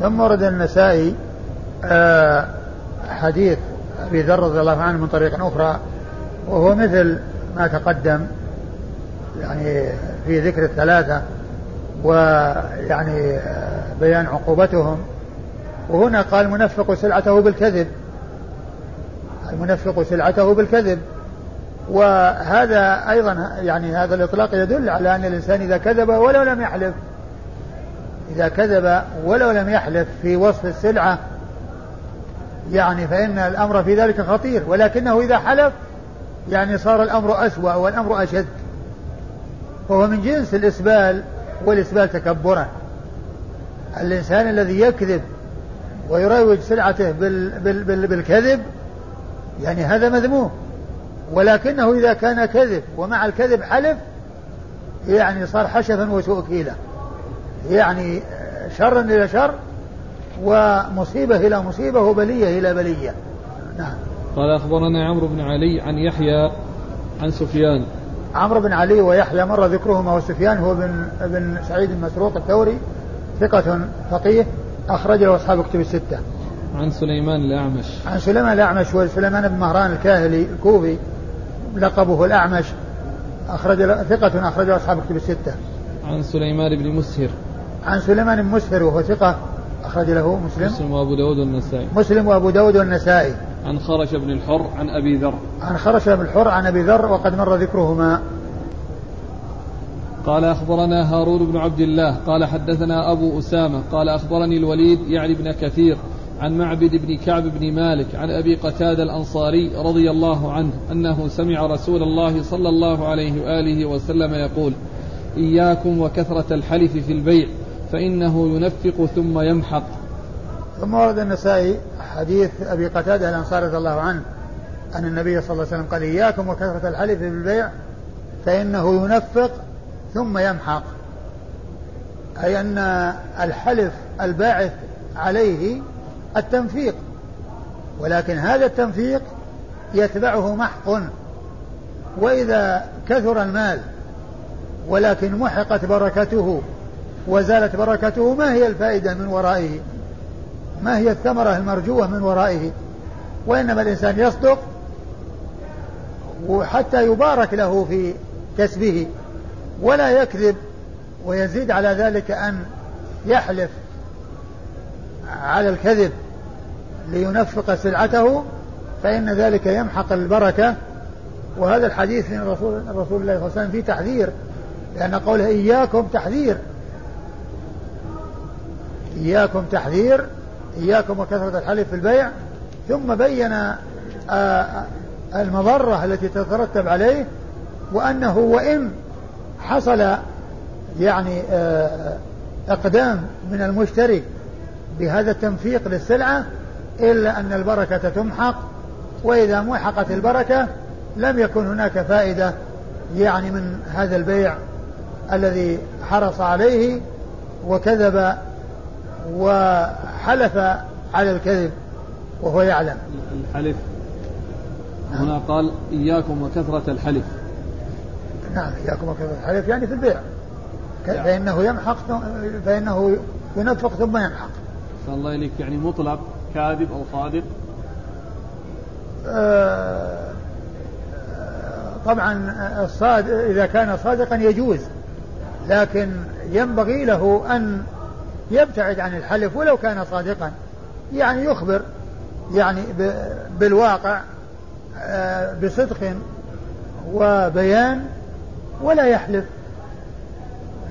ثم ورد النسائي حديث أبي ذر رضي الله عنه من طريق أخرى، وهو مثل ما تقدم، يعني في ذكر الثلاثة ويعني بيان عقوبتهم. وهنا قال منفق سلعته بالكذب، المنفق سلعته بالكذب، وهذا أيضا يعني هذا الإطلاق يدل على أن الإنسان إذا كذب ولو لم يحلف، إذا كذب ولو لم يحلف في وصف السلعة يعني فإن الأمر في ذلك خطير، ولكنه إذا حلف يعني صار الأمر أسوأ والأمر أشد، فهو من جنس الإسبال، والإسبال تكبرا. الإنسان الذي يكذب ويروج سلعته بالكذب يعني هذا مذموم، ولكنه إذا كان كذب ومع الكذب حلف يعني صار حشفا وسوء كيلة، يعني شرا إلى شر ومصيبة إلى مصيبة وبلية إلى بلية. نعم. قال أخبرنا عمرو بن علي عن يحيى عن سفيان. عمرو بن علي ويحيى مر ذكرهما، وسفيان هو بن سعيد المسروق الثوري ثقة فقيه أخرجه أصحاب كتب الستة. عن سليمان الأعمش. عن سليمان الأعمش وسليمان بن مهران الكاهلي الكوفي لقبه الأعمش أخرج ثقة أخرجه أصحاب كتب الستة. عن سليمان بن مسهر. عن سليمان بن مسهر وهو ثقة أخرج له مسلم وأبو داود والنسائي. مسلم وأبو داود والنسائي. عن خرشة بن الحر عن أبي ذر. عن خرشة بن الحر عن أبي ذر وقد مر ذكرهما. قال أخبرنا هارون بن عبد الله قال حدثنا أبو أسامة قال أخبرني الوليد يعني بن كثير عن معبد بن كعب بن مالك عن أبي قتادة الأنصاري رضي الله عنه أنه سمع رسول الله صلى الله عليه وآله وسلم يقول: إياكم وكثرة الحلف في البيع فإنه ينفق ثم يمحق. ثم ورد النسائي حديث أبي قتادة الأنصاري رضي الله عنه أن النبي صلى الله عليه وسلم قال: إياكم وكثرة الحلف في البيع فإنه ينفق ثم يمحق، أي أن الحلف الباعث عليه التنفيق، ولكن هذا التنفيق يتبعه محق، وإذا كثر المال ولكن محقت بركته وزالت بركته ما هي الفائدة من ورائه، ما هي الثمرة المرجوة من ورائه، وإنما الإنسان يصدق وحتى يبارك له في كسبه ولا يكذب، ويزيد على ذلك أن يحلف على الكذب لينفق سلعته فإن ذلك يمحق البركة. وهذا الحديث من رسول الله صلى الله عليه وسلم فيه تحذير، لأن قوله إياكم تحذير، إياكم تحذير، إياكم وكثرة الحلف في البيع، ثم بين المضرة التي تترتب عليه، وأنه وإن حصل يعني أقدام من المشتري بهذا التنفيق للسلعة إلا أن البركة تمحق، وإذا محقت البركة لم يكن هناك فائدة يعني من هذا البيع الذي حرص عليه وكذب وحلف على الكذب وهو يعلم الحلف. هنا قال إياكم وكثرة الحلف. نعم، إياكم وكثرة الحلف يعني في البيع، فإنه يمحق، فإنه ينفق ثم يمحق. صلى الله عليك يعني مطلق كاذب أو صادق؟ طبعا الصادق إذا كان صادقا يجوز، لكن ينبغي له أن يبتعد عن الحلف ولو كان صادقا، يعني يخبر يعني بالواقع بصدق وبيان ولا يحلف،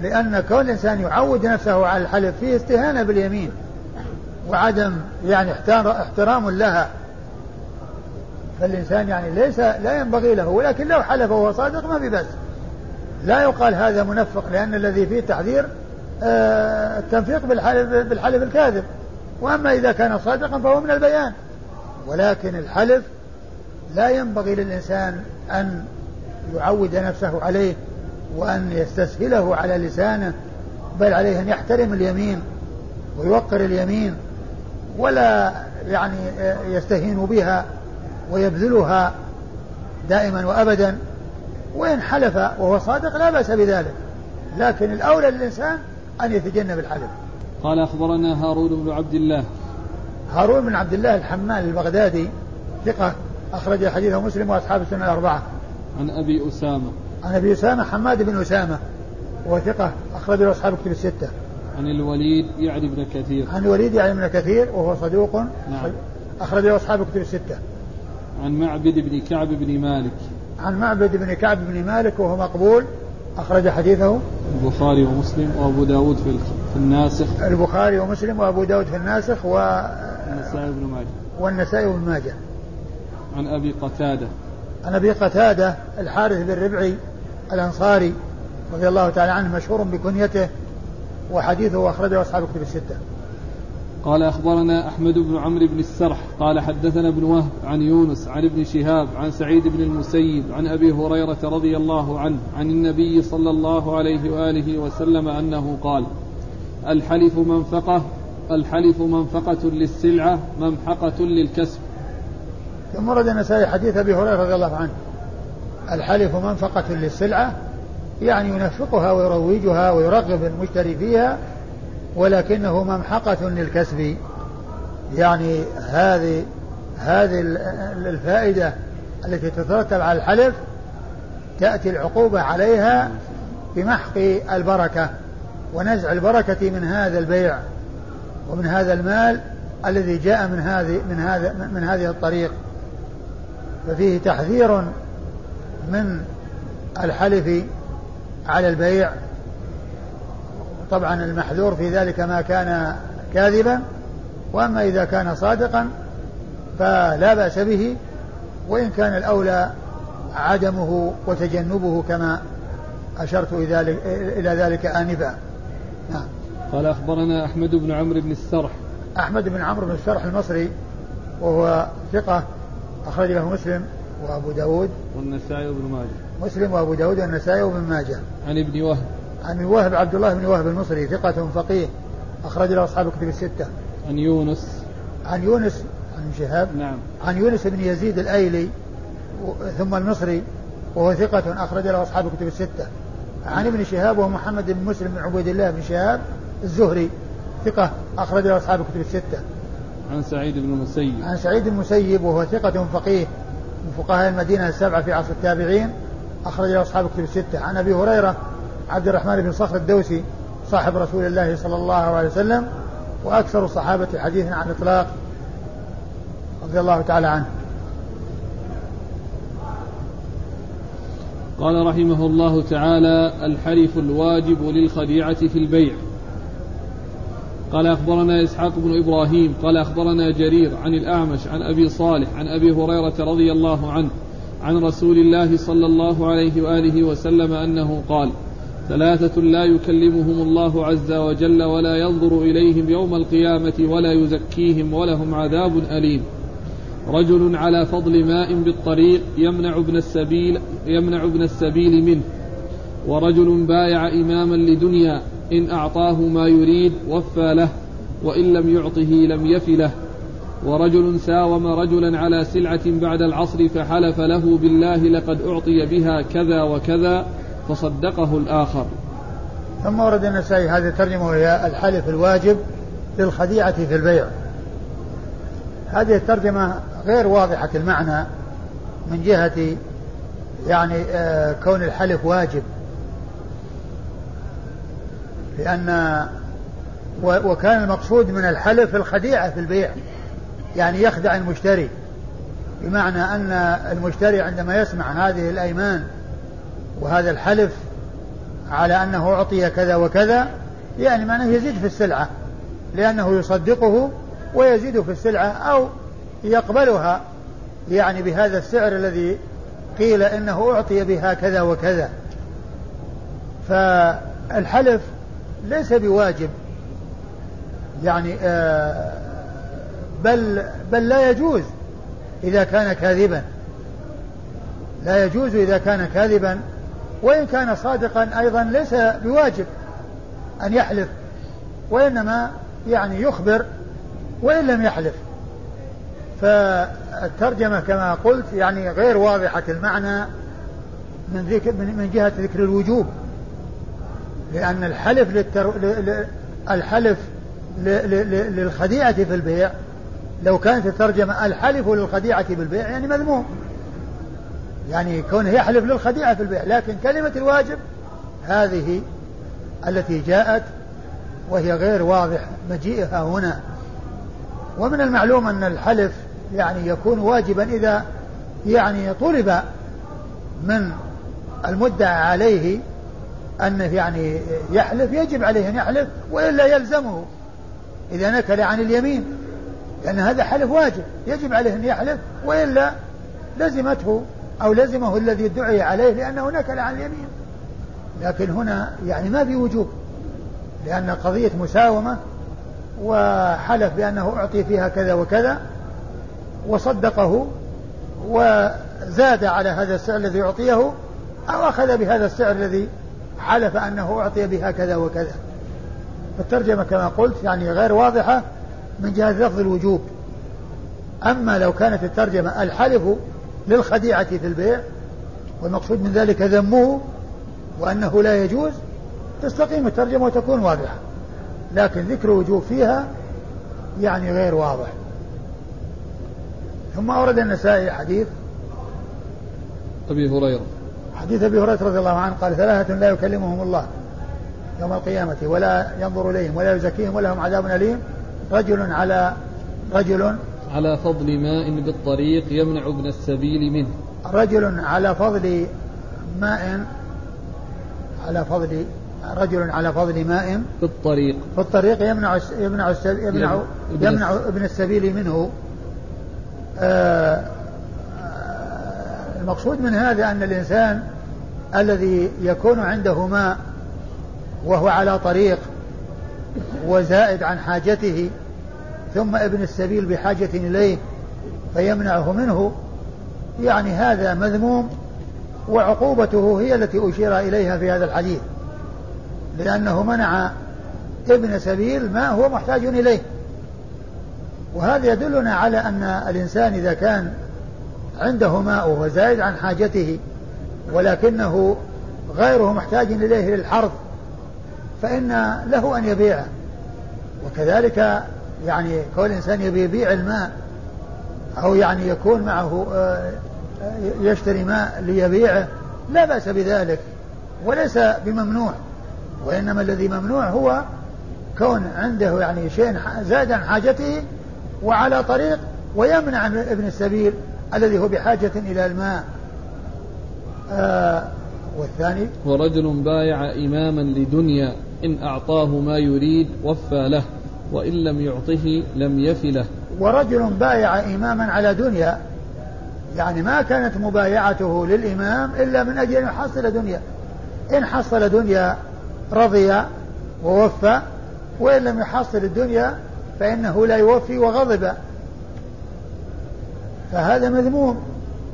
لأن كل الإنسان يعود نفسه على الحلف فيه استهانة باليمين وعدم يعني احترام لها، فالإنسان يعني ليس لا ينبغي له، ولكن لو حلف وهو صادق ما في بأس، لا يقال هذا منفق، لأن الذي فيه التحذير التنفيق بالحلف الكاذب، وأما إذا كان صادقا فهو من البيان، ولكن الحلف لا ينبغي للإنسان أن يعود نفسه عليه وأن يستسهله على لسانه، بل عليه أن يحترم اليمين ويوقر اليمين ولا يعني يستهين بها ويبذلها دائما وأبدا، وإن حلف وهو صادق لا بأس بذلك، لكن الأولى للإنسان أن يتجنب الحلف. قال أخبرنا هارون بن عبد الله. هارون بن عبد الله الحمال البغدادي ثقة أخرج حديثه مسلم وأصحاب السنة الأربعة. عن أبي أسامة. عن أبي أسامة حماد بن أسامة وثقة أخرج له أصحاب كتب الستة. عن الوليد يعني بن كثير. عن الوليد يعني بن كثير وهو صدوق. نعم. أخرج له أصحاب كتب الستة. عن معبد بن كعب بن مالك. عن معبد بن كعب بن مالك وهو مقبول أخرج حديثه البخاري ومسلم وأبو داود في الناسخ. البخاري ومسلم وأبو داود في الناسخ والنسائي بن ماجه. والنسائي بن ماجه. عن أبي قتادة. عن أبي قتادة الحارث بن ربعي الأنصاري رضي الله تعالى عنه مشهور بكنيته وحديثه أخرجه أصحاب كتب الستة. قال أخبرنا أحمد بن عمرو بن السرح قال حدثنا ابن وهب عن يونس عن ابن شهاب عن سعيد بن المسيب عن أبي هريرة رضي الله عنه عن النبي صلى الله عليه وآله وسلم أنه قال الحلف منفقة للسلعة ممحقة للكسب. ثم ورد النسائي حديث أبي هريرة رضي الله عنه الحلف منفقة للسلعة يعني ينفقها ويروجها ويرغب المشتري فيها ولكنه ممحقة للكسب يعني هذه الفائدة التي تترتب على الحلف تأتي العقوبة عليها بمحق البركة ونزع البركة من هذا البيع ومن هذا المال الذي جاء من هذه الطريق. ففيه تحذير من الحلف على البيع طبعا المحذور في ذلك ما كان كاذبا وأما إذا كان صادقا فلا بأس به وإن كان الأولى عدمه وتجنبه كما أشرت إلى ذلك آنفا. قال أخبرنا أحمد بن عمرو بن السرح. أحمد بن عمرو بن السرح المصري وهو ثقة أخرج له مسلم وأبو داود والنسائي وابن ماجه. مسلم وأبو داود والنسائي وابن ماجه. عن ابن وهب. عن وهب عبد الله بن وهب المصري ثقة فقيه أخرج له أصحاب الكتب الستة. عن يونس. عن يونس عن شهاب. نعم. عن يونس بن يزيد الأيلي ثم المصري وهو ثقة أخرج له أصحاب الكتب الستة. عن ابن شهاب وهو محمد بن مسلم بن عبيد الله بن شهاب الزهري ثقة أخرج له أصحاب الكتب الستة. عن سعيد بن المسيب. عن سعيد بن المسيب وهو ثقة فقيه من فقهاء المدينة السبعة في عصر التابعين أخرج له أصحاب الكتب الستة. عن أبي هريرة عبد الرحمن بن صخر الدوسي صاحب رسول الله صلى الله عليه وسلم وأكثر الصحابة حديثا عن الإطلاق رضي الله تعالى عنه. قال رحمه الله تعالى الحلف الواجب للخديعة في البيع. قال أخبرنا إسحاق بن إبراهيم قال أخبرنا جرير عن الأعمش عن أبي صالح عن أبي هريرة رضي الله عنه عن رسول الله صلى الله عليه وآله وسلم أنه قال 3 لا يكلمهم الله عز وجل ولا ينظر إليهم يوم القيامة ولا يزكيهم ولهم عذاب أليم. رجل على فضل ماء بالطريق يمنع ابن السبيل منه. ورجل بايع إماما لدنيا إن أعطاه ما يريد وفى له وإن لم يعطه لم يف له. ورجل ساوم رجلا على سلعة بعد العصر فحلف له بالله لقد أعطي بها كذا وكذا فصدقه الآخر. ثم ورد النسائي هذا الترجمة وهي الحلف الواجب للخديعة في البيع. هذه الترجمة غير واضحة المعنى من جهة يعني كون الحلف واجب لأن وكان المقصود من الحلف الخديعة في البيع يعني يخدع المشتري بمعنى أن المشتري عندما يسمع هذه الأيمان وهذا الحلف على أنه أعطي كذا وكذا يعني معناه يزيد في السلعة لأنه يصدقه ويزيد في السلعة أو يقبلها يعني بهذا السعر الذي قيل إنه أعطي بها كذا وكذا. فالحلف ليس بواجب يعني بل لا يجوز إذا كان كاذبا. لا يجوز إذا كان كاذبا وإن كان صادقا أيضا ليس بواجب أن يحلف وإنما يعني يخبر وإن لم يحلف. فالترجمة كما قلت يعني غير واضحة المعنى من جهة ذكر الوجوب لأن الحلف للخديعة في البيع لو كانت الترجمة الحلف للخديعة بالبيع يعني مذموم يعني كونه يحلف للخديعة في البيع، لكن كلمة الواجب هذه التي جاءت وهي غير واضح مجيئها هنا. ومن المعلوم أن الحلف يعني يكون واجبا إذا يعني طلب من المدعى عليه أن يعني يحلف، يجب عليه أن يحلف وإلا يلزمه إذا نكل عن اليمين، لأن هذا حلف واجب يجب عليه أن يحلف وإلا لزمته أو لزمه الذي ادعي عليه لأنه نكل عن اليمين. لكن هنا يعني ما في وجوب، لأن قضية مساومة وحلف بأنه أعطي فيها كذا وكذا وصدقه وزاد على هذا السعر الذي أعطيه أو أخذ بهذا السعر الذي حلف أنه أعطي بها كذا وكذا. فالترجمة كما قلت يعني غير واضحة من جهة لفظ الوجوب. أما لو كانت الترجمة الحلف للخديعة في البيع والمقصود من ذلك ذمه وأنه لا يجوز، تستقيم الترجمة وتكون واضحة، لكن ذكر وجوب فيها يعني غير واضح. ثم أورد النسائي حديث أبي هريرة، حديث أبي هريرة رضي الله عنه قال: ثلاثة لا يكلمهم الله يوم القيامة ولا ينظر إليهم ولا يزكيهم ولهم عذاب أليم، رجل على فضل ماء بالطريق يمنع ابن السبيل منه، رجل على فضل ماء في الطريق يمنع ابن السبيل منه. المقصود من هذا أن الإنسان الذي يكون عنده ماء وهو على طريق وزائد عن حاجته ثم ابن السبيل بحاجة إليه فيمنعه منه، يعني هذا مذموم، وعقوبته هي التي أشير إليها في هذا الحديث، لأنه منع ابن سبيل ما هو محتاج إليه. وهذا يدلنا على أن الإنسان إذا كان عنده ماء وزائد عن حاجته ولكنه غيره محتاج إليه للحرث فإن له أن يبيعه. وكذلك يعني كل إنسان يبيع الماء أو يعني يكون معه يشتري ماء ليبيعه لا بأس بذلك وليس بممنوع، وإنما الذي ممنوع هو كون عنده يعني شيء زاد عن حاجته وعلى طريق ويمنع ابن السبيل الذي هو بحاجة إلى الماء. والثاني ورجل بايع إماما لدنيا إن أعطاه ما يريد وفى له وإن لم يعطه لم يفي له. ورجل بايع إماما على دنيا، يعني ما كانت مبايعته للإمام إلا من أجل أن يحصل دنيا، إن حصل دنيا رضي ووفى، وإن لم يحصل الدنيا فإنه لا يوفي وغضب، فهذا مذموم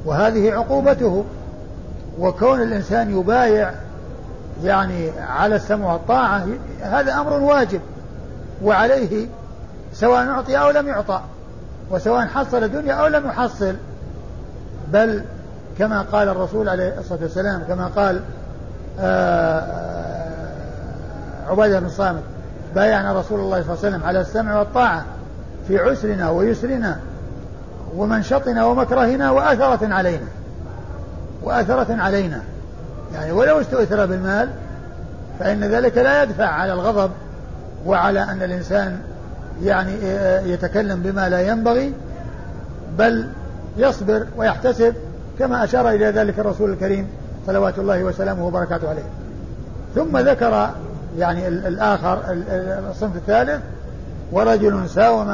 وهذه عقوبته. وكون الإنسان يبايع يعني على السمع والطاعة هذا أمر واجب وعليه سواء أعطي أو لم يعطى وسواء حصل دنيا أو لم يحصل، بل كما قال الرسول عليه الصلاة والسلام كما قال عبادة بن صامت: بايعنا رسول الله صلى الله عليه وسلم على السمع والطاعة في عسرنا ويسرنا ومنشطنا ومكرهنا وأثرة علينا يعني ولو استؤثر بالمال فإن ذلك لا يدفع على الغضب وعلى أن الإنسان يعني يتكلم بما لا ينبغي، بل يصبر ويحتسب كما أشار إلى ذلك الرسول الكريم صلوات الله وسلامه وبركاته عليه. ثم ذكر يعني الآخر الصنف الثالث: ورجل ساوم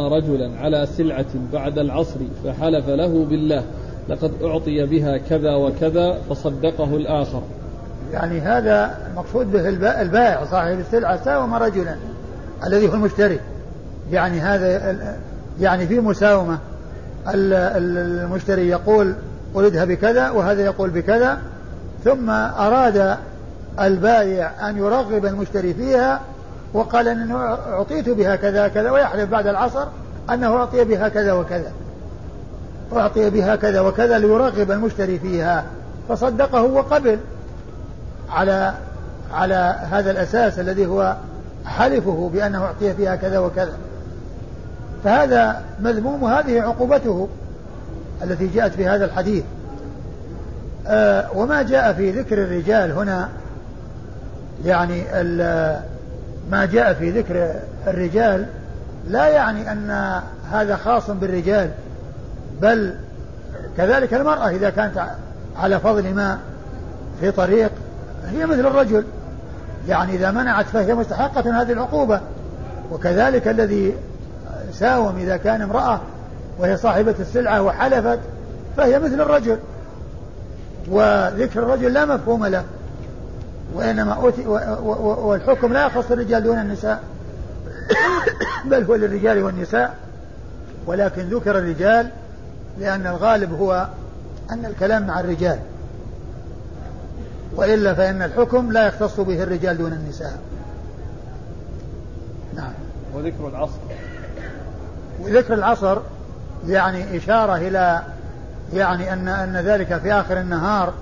رجلا على سلعة بعد العصر فحلف له بالله لقد أعطي بها كذا وكذا فصدقه الآخر. يعني هذا مقصود به البائع صاحب السلعة، ساوم رجلا الذي هو المشتري، يعني هذا يعني في مساومة، المشتري يقول أريدها بكذا وهذا يقول بكذا، ثم أراد البائع أن يرغب المشتري فيها وقال أنه أعطيت بها كذا كذا ويحلف بعد العصر أنه أعطي بها كذا وكذا ليرغب المشتري فيها، فصدقه وقبل على هذا الأساس الذي هو حلفه بأنه أعطي فيها كذا وكذا، فهذا مذموم وهذه عقوبته. التي جاءت في هذا الحديث. وما جاء في ذكر الرجال هنا يعني ما جاء في ذكر الرجال لا يعني أن هذا خاص بالرجال، بل كذلك المرأة إذا كانت على فضل ما في طريق هي مثل الرجل، يعني إذا منعت فهي مستحقة هذه العقوبة، وكذلك الذي ساوم إذا كان امرأة وهي صاحبة السلعة وحلفت فهي مثل الرجل، وذكر الرجل لا مفهوم له، وإنما والحكم لا يخص الرجال دون النساء بل هو للرجال والنساء، ولكن ذكر الرجال لأن الغالب هو أن الكلام مع الرجال، وإلا فإن الحكم لا يختص به الرجال دون النساء. نعم. وذكر العصر، وذكر العصر يعني إشارة إلى يعني أن ذلك في آخر النهار،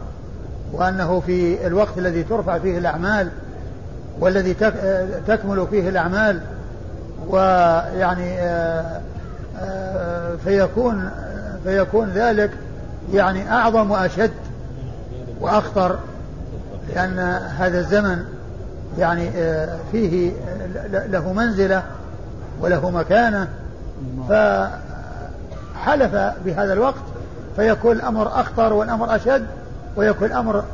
وأنه في الوقت الذي ترفع فيه الأعمال والذي تكمل فيه الأعمال، ويعني فيكون ذلك يعني أعظم وأشد وأخطر، لأن هذا الزمن يعني فيه له منزلة وله مكانة، فحلف بهذا الوقت فيكون الأمر أخطر والأمر أشد ويكون الأمر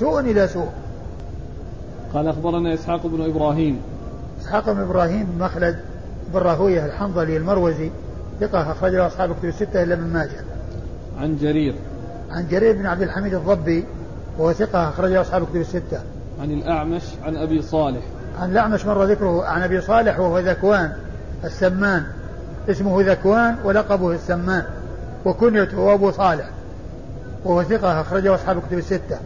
سوء إلى سوء. قال أخبرنا إسحاق بن إبراهيم. إسحاق بن إبراهيم بن مخلد بن راهوية الحنظلي المروزي ثقة، أخرجه أصحاب كتب الستة إلا ابن ماجه. عن جرير. عن جرير بن عبد الحميد الضبي وهو ثقة، أخرجه أصحاب كتب الستة. عن الأعمش عن أبي صالح. عن الأعمش مر ذكره. عن أبي صالح وهو ذكوان السمان، اسمه ذكوان ولقبه السمان وكنيته أبو صالح، وهو ثقة، أخرجه أصحاب كتب الستة.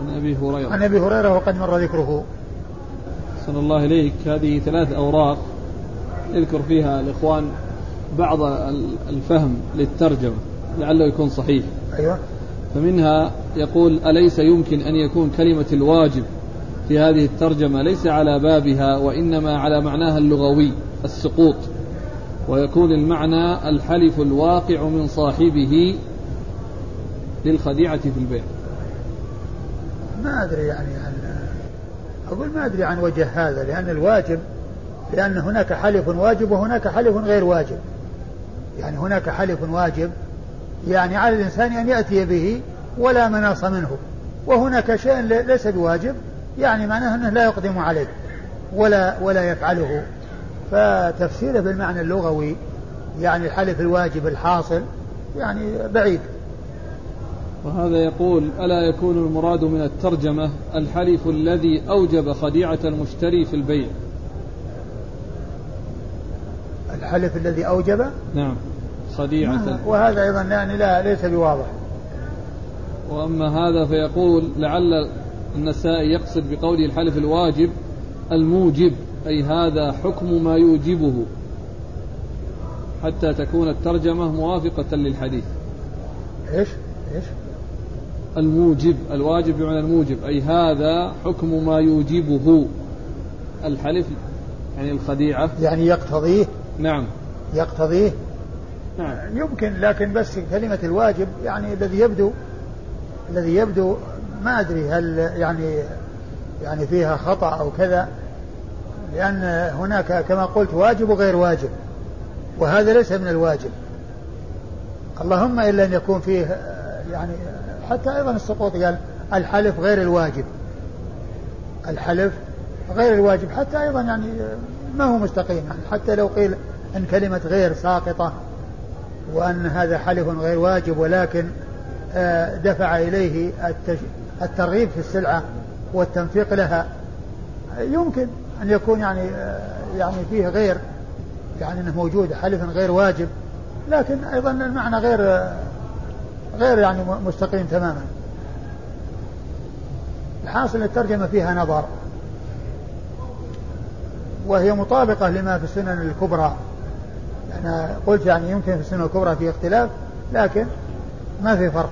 عن أبي هريرة. عن أبي هريرة وقد مر ذكره. صلى الله عليك. هذه ثلاث أوراق يذكر فيها الإخوان بعض الفهم للترجمة لعله يكون صحيح. أيوة. فمنها يقول: أليس يمكن أن يكون كلمة الواجب في هذه الترجمة ليس على بابها وإنما على معناها اللغوي السقوط، ويكون المعنى الحلف الواقع من صاحبه للخديعة في البيع؟ ما أدري يعني أقول ما أدري عن وجه هذا، لأن الواجب، لأن هناك حلف واجب وهناك حلف غير واجب، يعني هناك حلف واجب يعني على الإنسان أن يأتي به ولا مناص منه، وهناك شيء ليس بواجب يعني معناه أنه لا يقدم عليه ولا يفعله، فتفسيره بالمعنى اللغوي يعني الحلف الواجب الحاصل يعني بعيد. وهذا يقول: ألا يكون المراد من الترجمة الحلف الذي أوجب خديعة المشتري في البيع؟ الحلف الذي أوجب نعم خديعة، وهذا أيضا يعني لا ليس بواضح. وأما هذا فيقول: لعل النسائي يقصد بقوله الحلف الواجب الموجب، أي هذا حكم ما يوجبه حتى تكون الترجمة موافقة للحديث. إيش؟ الموجب، الواجب يعني الموجب، أي هذا حكم ما يوجبه الحلف، يعني الخديعة، يعني يقتضيه. نعم يقتضيه. نعم يمكن، لكن بس كلمة الواجب يعني الذي يبدو ما أدري هل يعني فيها خطأ أو كذا، لأن هناك كما قلت واجب وغير واجب، وهذا ليس من الواجب، اللهم إلا أن يكون فيه يعني حتى أيضا السقوط، قال الحلف غير الواجب، الحلف غير الواجب حتى أيضا يعني ما هو مستقيم، يعني حتى لو قيل أن كلمة غير ساقطة وأن هذا حلف غير واجب، ولكن دفع إليه الترغيب في السلعة والتنفيق لها، يمكن أن يكون يعني فيه غير، يعني أنه موجود حلف غير واجب، لكن أيضا المعنى غير يعني مستقيم تماما. الحاصل الترجمة فيها نظر، وهي مطابقة لما في السنن الكبرى. أنا قلت يعني يمكن في السنن الكبرى في اختلاف، لكن ما في فرق.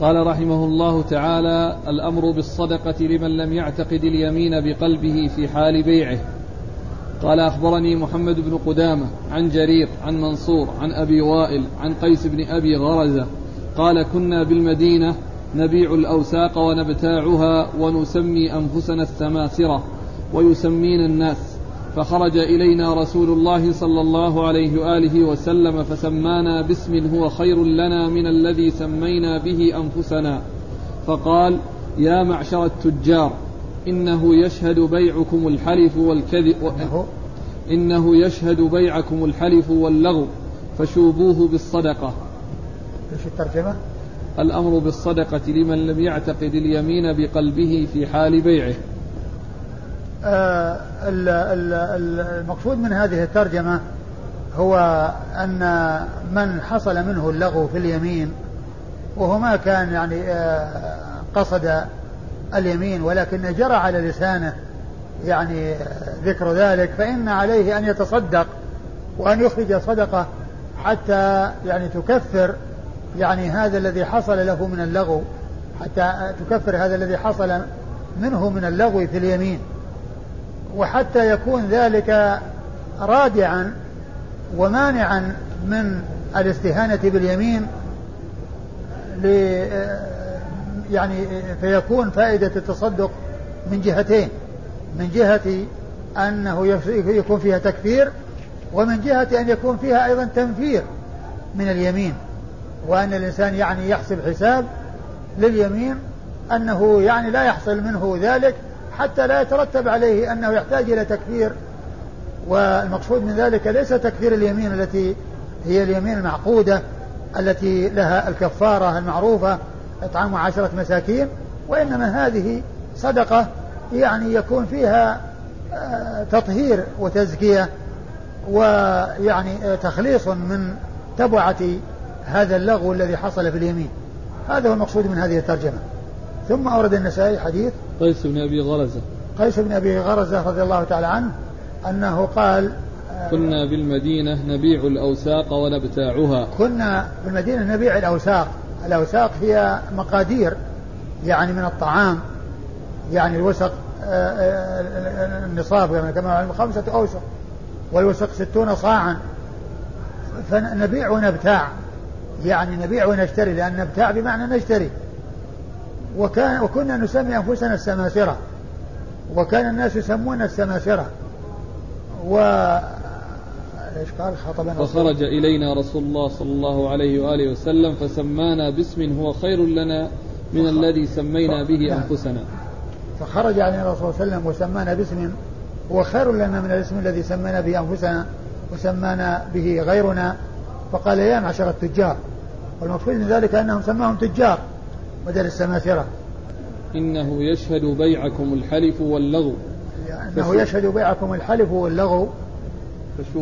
قال رحمه الله تعالى: الأمر بالصدقة لمن لم يعتقد اليمين بقلبه في حال بيعه، قال أخبرني محمد بن قدامة عن جرير عن منصور عن أبي وائل عن قيس بن أبي غرزة قال كنا بالمدينة نبيع الأوساق ونبتاعها ونسمي أنفسنا السماسرة ويسمين الناس, فخرج إلينا رسول الله صلى الله عليه وآله وسلم فسمانا باسم هو خير لنا من الذي سمينا به أنفسنا, فقال يا معشر التجار إنه يشهد بيعكم الحلف واللغو فشوبوه بالصدقة. ايش الترجمة؟ الأمر بالصدقة لمن لم يعتقد اليمين بقلبه في حال بيعه. المقصود من هذه الترجمة هو أن من حصل منه اللغو في اليمين وهو ما كان يعني قصد اليمين ولكن جرى على لسانه يعني ذكر ذلك, فإن عليه أن يتصدق وأن يخرج صدقة حتى يعني تكفر يعني هذا الذي حصل له من اللغو, حتى تكفر هذا الذي حصل منه من اللغو في اليمين, وحتى يكون ذلك رادعا ومانعا من الاستهانة باليمين يعني فيكون فائدة التصدق من جهتين, من جهة أنه يكون فيها تكفير ومن جهة أن يكون فيها أيضا تنفير من اليمين, وأن الإنسان يعني يحسب حساب لليمين أنه يعني لا يحصل منه ذلك حتى لا يترتب عليه أنه يحتاج إلى تكفير. والمقصود من ذلك ليس تكفير اليمين التي هي اليمين المعقودة التي لها الكفارة المعروفة إطعام 10 مساكين, وإنما هذه صدقة يعني يكون فيها تطهير وتزكية ويعني تخليص من تبعة هذا اللغو الذي حصل في اليمين. هذا هو المقصود من هذه الترجمة. ثم أورد النسائي حديث قيس بن أبي غرزة, قيس بن أبي غرزة رضي الله تعالى عنه أنه قال كنا بالمدينة نبيع الأوساق ونبتاعها. كنا بالمدينة نبيع الأوساق. الأوساق هي مقادير يعني من الطعام, يعني الوسق النصاب يعني كما 5 أوسق والوسق 60 صاعا, فنبيع ونبتاع يعني نبيع ونشتري, لأن نبتاع بمعنى نشتري. وكنا نسمي أنفسنا السماسرة, وكان الناس يسمون السماسرة. فخرج إلينا رسول الله صلى الله عليه وآله وسلم فسمانا باسم هو خير لنا من الذي سمينا به أنفسنا. فخرج علينا رسول الله صلى الله عليه وسلم وسمانا باسم هو خير لنا من الاسم الذي سمينا به أنفسنا وسمانا به غيرنا, فقال يا معشر التجار. والمقصود من ذلك أنهم سماهم تجار بدل السماسرة. إنه يشهد بيعكم الحلف واللغو. إنه يشهد بيعكم الحلف واللغو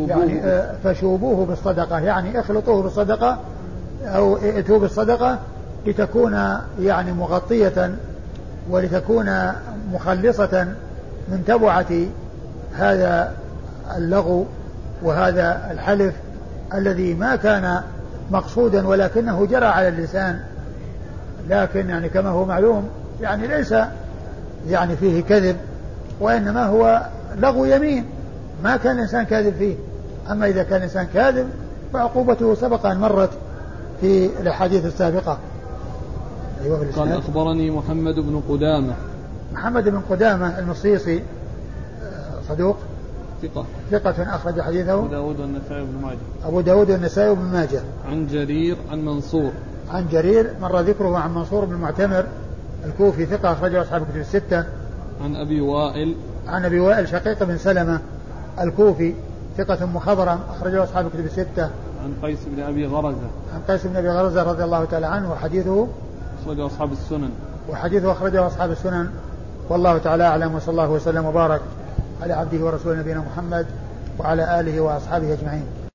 يعني فشوبوه بالصدقة, يعني اخلطوه بالصدقة أو ائتوه بالصدقة لتكون يعني مغطية ولتكون مخلصة من تبعة هذا اللغو وهذا الحلف الذي ما كان مقصودا ولكنه جرى على اللسان, لكن يعني كما هو معلوم يعني ليس يعني فيه كذب وإنما هو لغو يمين ما كان الإنسان كاذب فيه. أما إذا كان الإنسان كاذب فعقوبته سبق أن مرت في الأحاديث السابقة. أيوة. قال أخبرني محمد بن قدامة. محمد بن قدامة المصيصي صدوق ثقة أخرج حديثه أبو داود والنسائي بن ماجه. عن جرير عن منصور. عن جرير مر ذكره, عن منصور بن المعتمر الكوفي ثقة أخرجه أصحاب كتب الستة. عن أبي وائل. عن أبي وائل شقيق بن سلمة الكوفي ثقة مخضرم أخرجه أصحاب كتب الستة. عن قيس بن أبي غرزة. عن قيس بن أبي غرزة رضي الله تعالى عنه وحديثه أخرجه أصحاب السنن. وحديثه أخرجه أصحاب السنن. والله تعالى أعلم, وصلى الله وسلم وبارك على عبده ورسوله نبينا محمد وعلى آله وأصحابه أجمعين.